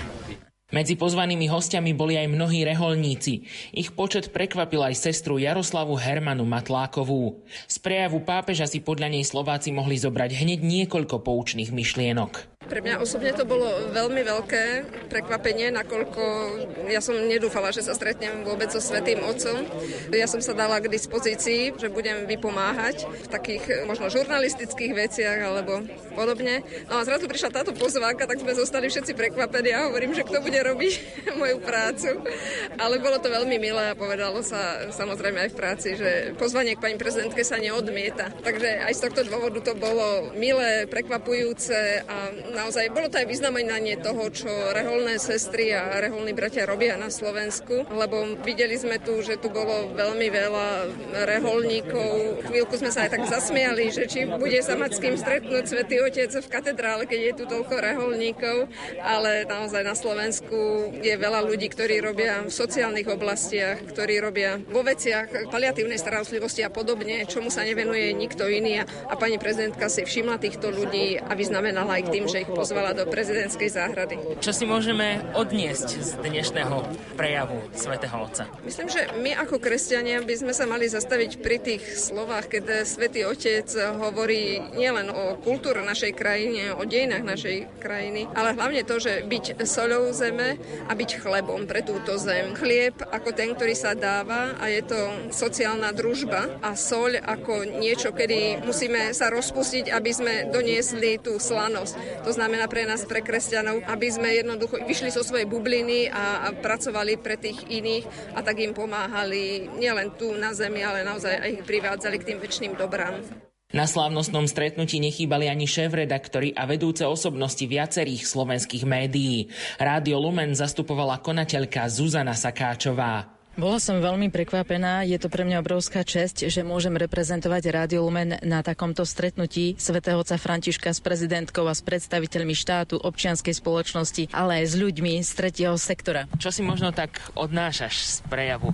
Medzi pozvanými hostiami boli aj mnohí reholníci. Ich počet prekvapil aj sestru Jaroslavu Hermanu Matlákovú. Z prejavu pápeža si podľa nej Slováci mohli zobrať hneď niekoľko poučných myšlienok. Pre mňa osobne to bolo veľmi veľké prekvapenie, nakoľko ja som nedúfala, že sa stretnem vôbec so Svätým Otcom. Ja som sa dala k dispozícii, že budem vypomáhať v takých možno žurnalistických veciach alebo podobne. No a zrazu prišla táto pozvánka, tak sme zostali všetci prekvapení a hovorím, že kto bude robiť moju prácu. Ale bolo to veľmi milé a povedalo sa samozrejme aj v práci, že pozvanie k pani prezidentke sa neodmieta. Takže aj z tohto dôvodu to bolo milé, prekvapujúce a naozaj bolo to aj vyznamenanie toho, čo reholné sestry a reholní bratia robia na Slovensku, lebo videli sme tu, že tu bolo veľmi veľa reholníkov. Chvíľku sme sa aj tak zasmiali, že či bude sa mať s kým stretnúť Svätý Otec v katedrále, keď je tu toľko reholníkov, ale naozaj na Slovensku je veľa ľudí, ktorí robia v sociálnych oblastiach, ktorí robia vo veciach paliatívnej starostlivosti a podobne, čomu sa nevenuje nikto iný a pani prezidentka si všimla týchto ľudí a vyznamenala ich tým, že ich pozvala do prezidentskej záhrady. Čo si môžeme odniesť z dnešného prejavu Svätého Otca? Myslím, že my ako kresťania by sme sa mali zastaviť pri tých slovách, keď Svätý Otec hovorí nielen o kultúre našej krajiny, o dejinách našej krajiny, ale hlavne to, že byť soľou zeme a byť chlebom pre túto zem. Chlieb ako ten, ktorý sa dáva a je to sociálna družba a soľ ako niečo, kedy musíme sa rozpustiť, aby sme doniesli tú slanosť. To znamená pre nás, pre kresťanov, aby sme jednoducho vyšli zo svojej bubliny a pracovali pre tých iných a tak im pomáhali nielen tu na zemi, ale naozaj aj ich privádzali k tým večným dobrám. Na slávnostnom stretnutí nechýbali ani šéf-redaktori a vedúce osobnosti viacerých slovenských médií. Rádio Lumen zastupovala konateľka Zuzana Sakáčová. Bola som veľmi prekvapená, je to pre mňa obrovská česť, že môžem reprezentovať Rádio Lumen na takomto stretnutí svätého Otca Františka s prezidentkou a s predstaviteľmi štátu, občianskej spoločnosti, ale aj s ľuďmi z tretieho sektora. Čo si možno tak odnášaš z prejavu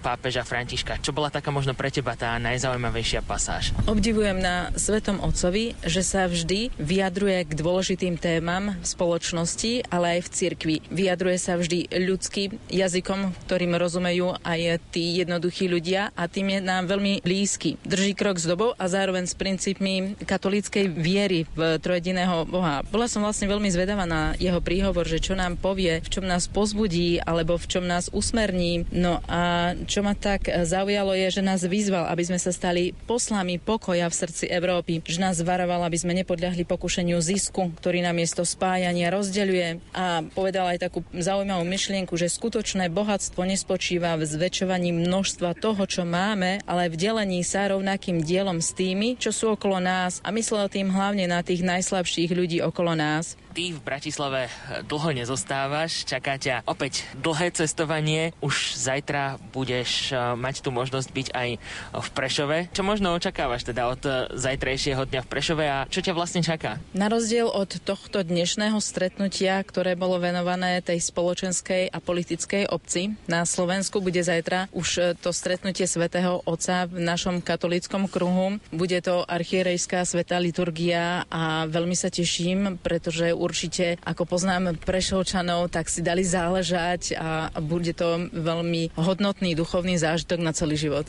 pápeža Františka? Čo bola taká možno pre teba tá najzaujímavejšia pasáž? Obdivujem na Svätom Otcovi, že sa vždy vyjadruje k dôležitým témam v spoločnosti, ale aj v cirkvi. Vyjadruje sa vždy ľudským jazykom, ktorým rozumie aj tí jednoduchí ľudia a tým je nám veľmi blízky. Drží krok s dobou a zároveň s princípmi katolíckej viery v trojediného Boha. Bola som vlastne veľmi zvedavá na jeho príhovor, že čo nám povie, v čom nás pozbudí alebo v čom nás usmerní. No a čo ma tak zaujalo je, že nás vyzval, aby sme sa stali poslami pokoja v srdci Európy. Že nás varoval, aby sme nepodľahli pokušeniu zisku, ktorý namiesto spájania rozdeľuje a povedal aj takú zaujímavú myšlienku, že skutočné bohatstvo nespočí v zväčšovaní množstva toho, čo máme, ale v delení sa rovnakým dielom s tými, čo sú okolo nás a myslel tým hlavne na tých najslabších ľudí okolo nás. ty v Bratislave dlho nezostávaš, čaká ťa opäť dlhé cestovanie. Už zajtra budeš mať tú možnosť byť aj v Prešove. Čo možno očakávaš teda od zajtrajšieho dňa v Prešove a čo ťa vlastne čaká? Na rozdiel od tohto dnešného stretnutia, ktoré bolo venované tej spoločenskej a politickej obci, na Slovensku bude zajtra už to stretnutie Svätého Otca v našom katolíckom kruhu. Bude to archierejská svätá liturgia a veľmi sa teším, pretože určite, ako poznám Prešovčanov, tak si dali záležať a bude to veľmi hodnotný duchovný zážitok na celý život.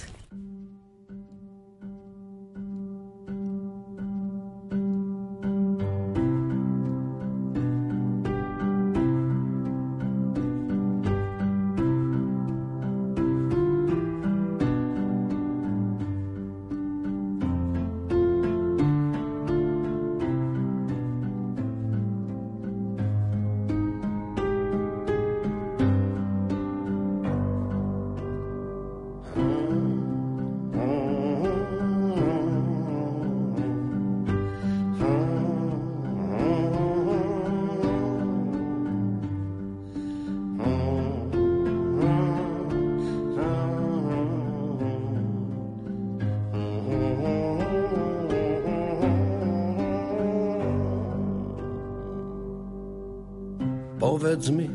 Povedz mi,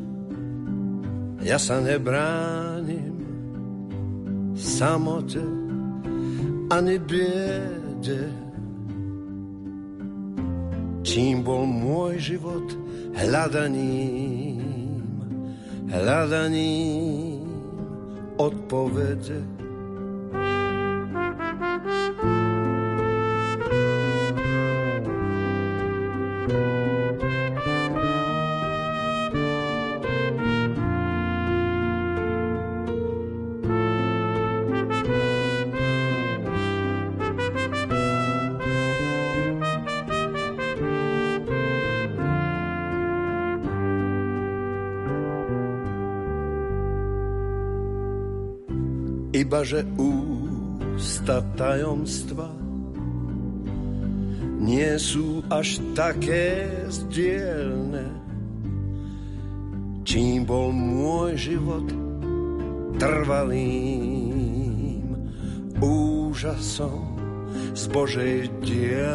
ja sa nebránim samote ani biede. Čím bol môj život hľadaním odpovede. Ibaže ústa tajomstva nie sú až také zdielne. Čím bol môj život trvalým úžasom z Božej dielne.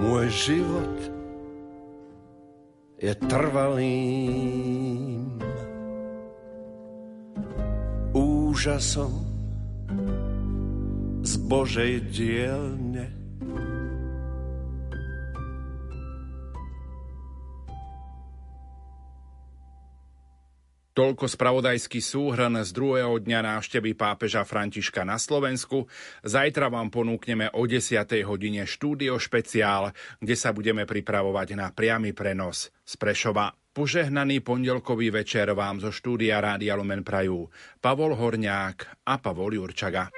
Môj život je trvalým úžasom z Božej dielne. Toľko spravodajský súhrn z druhého dňa návštevy pápeža Františka na Slovensku. Zajtra vám ponúkneme o 10:00 hodine štúdio špeciál, kde sa budeme pripravovať na priamy prenos z Prešova. Požehnaný pondelkový večer vám zo štúdia Rádia Lumen prajú Pavol Horniák a Pavol Jurčaga.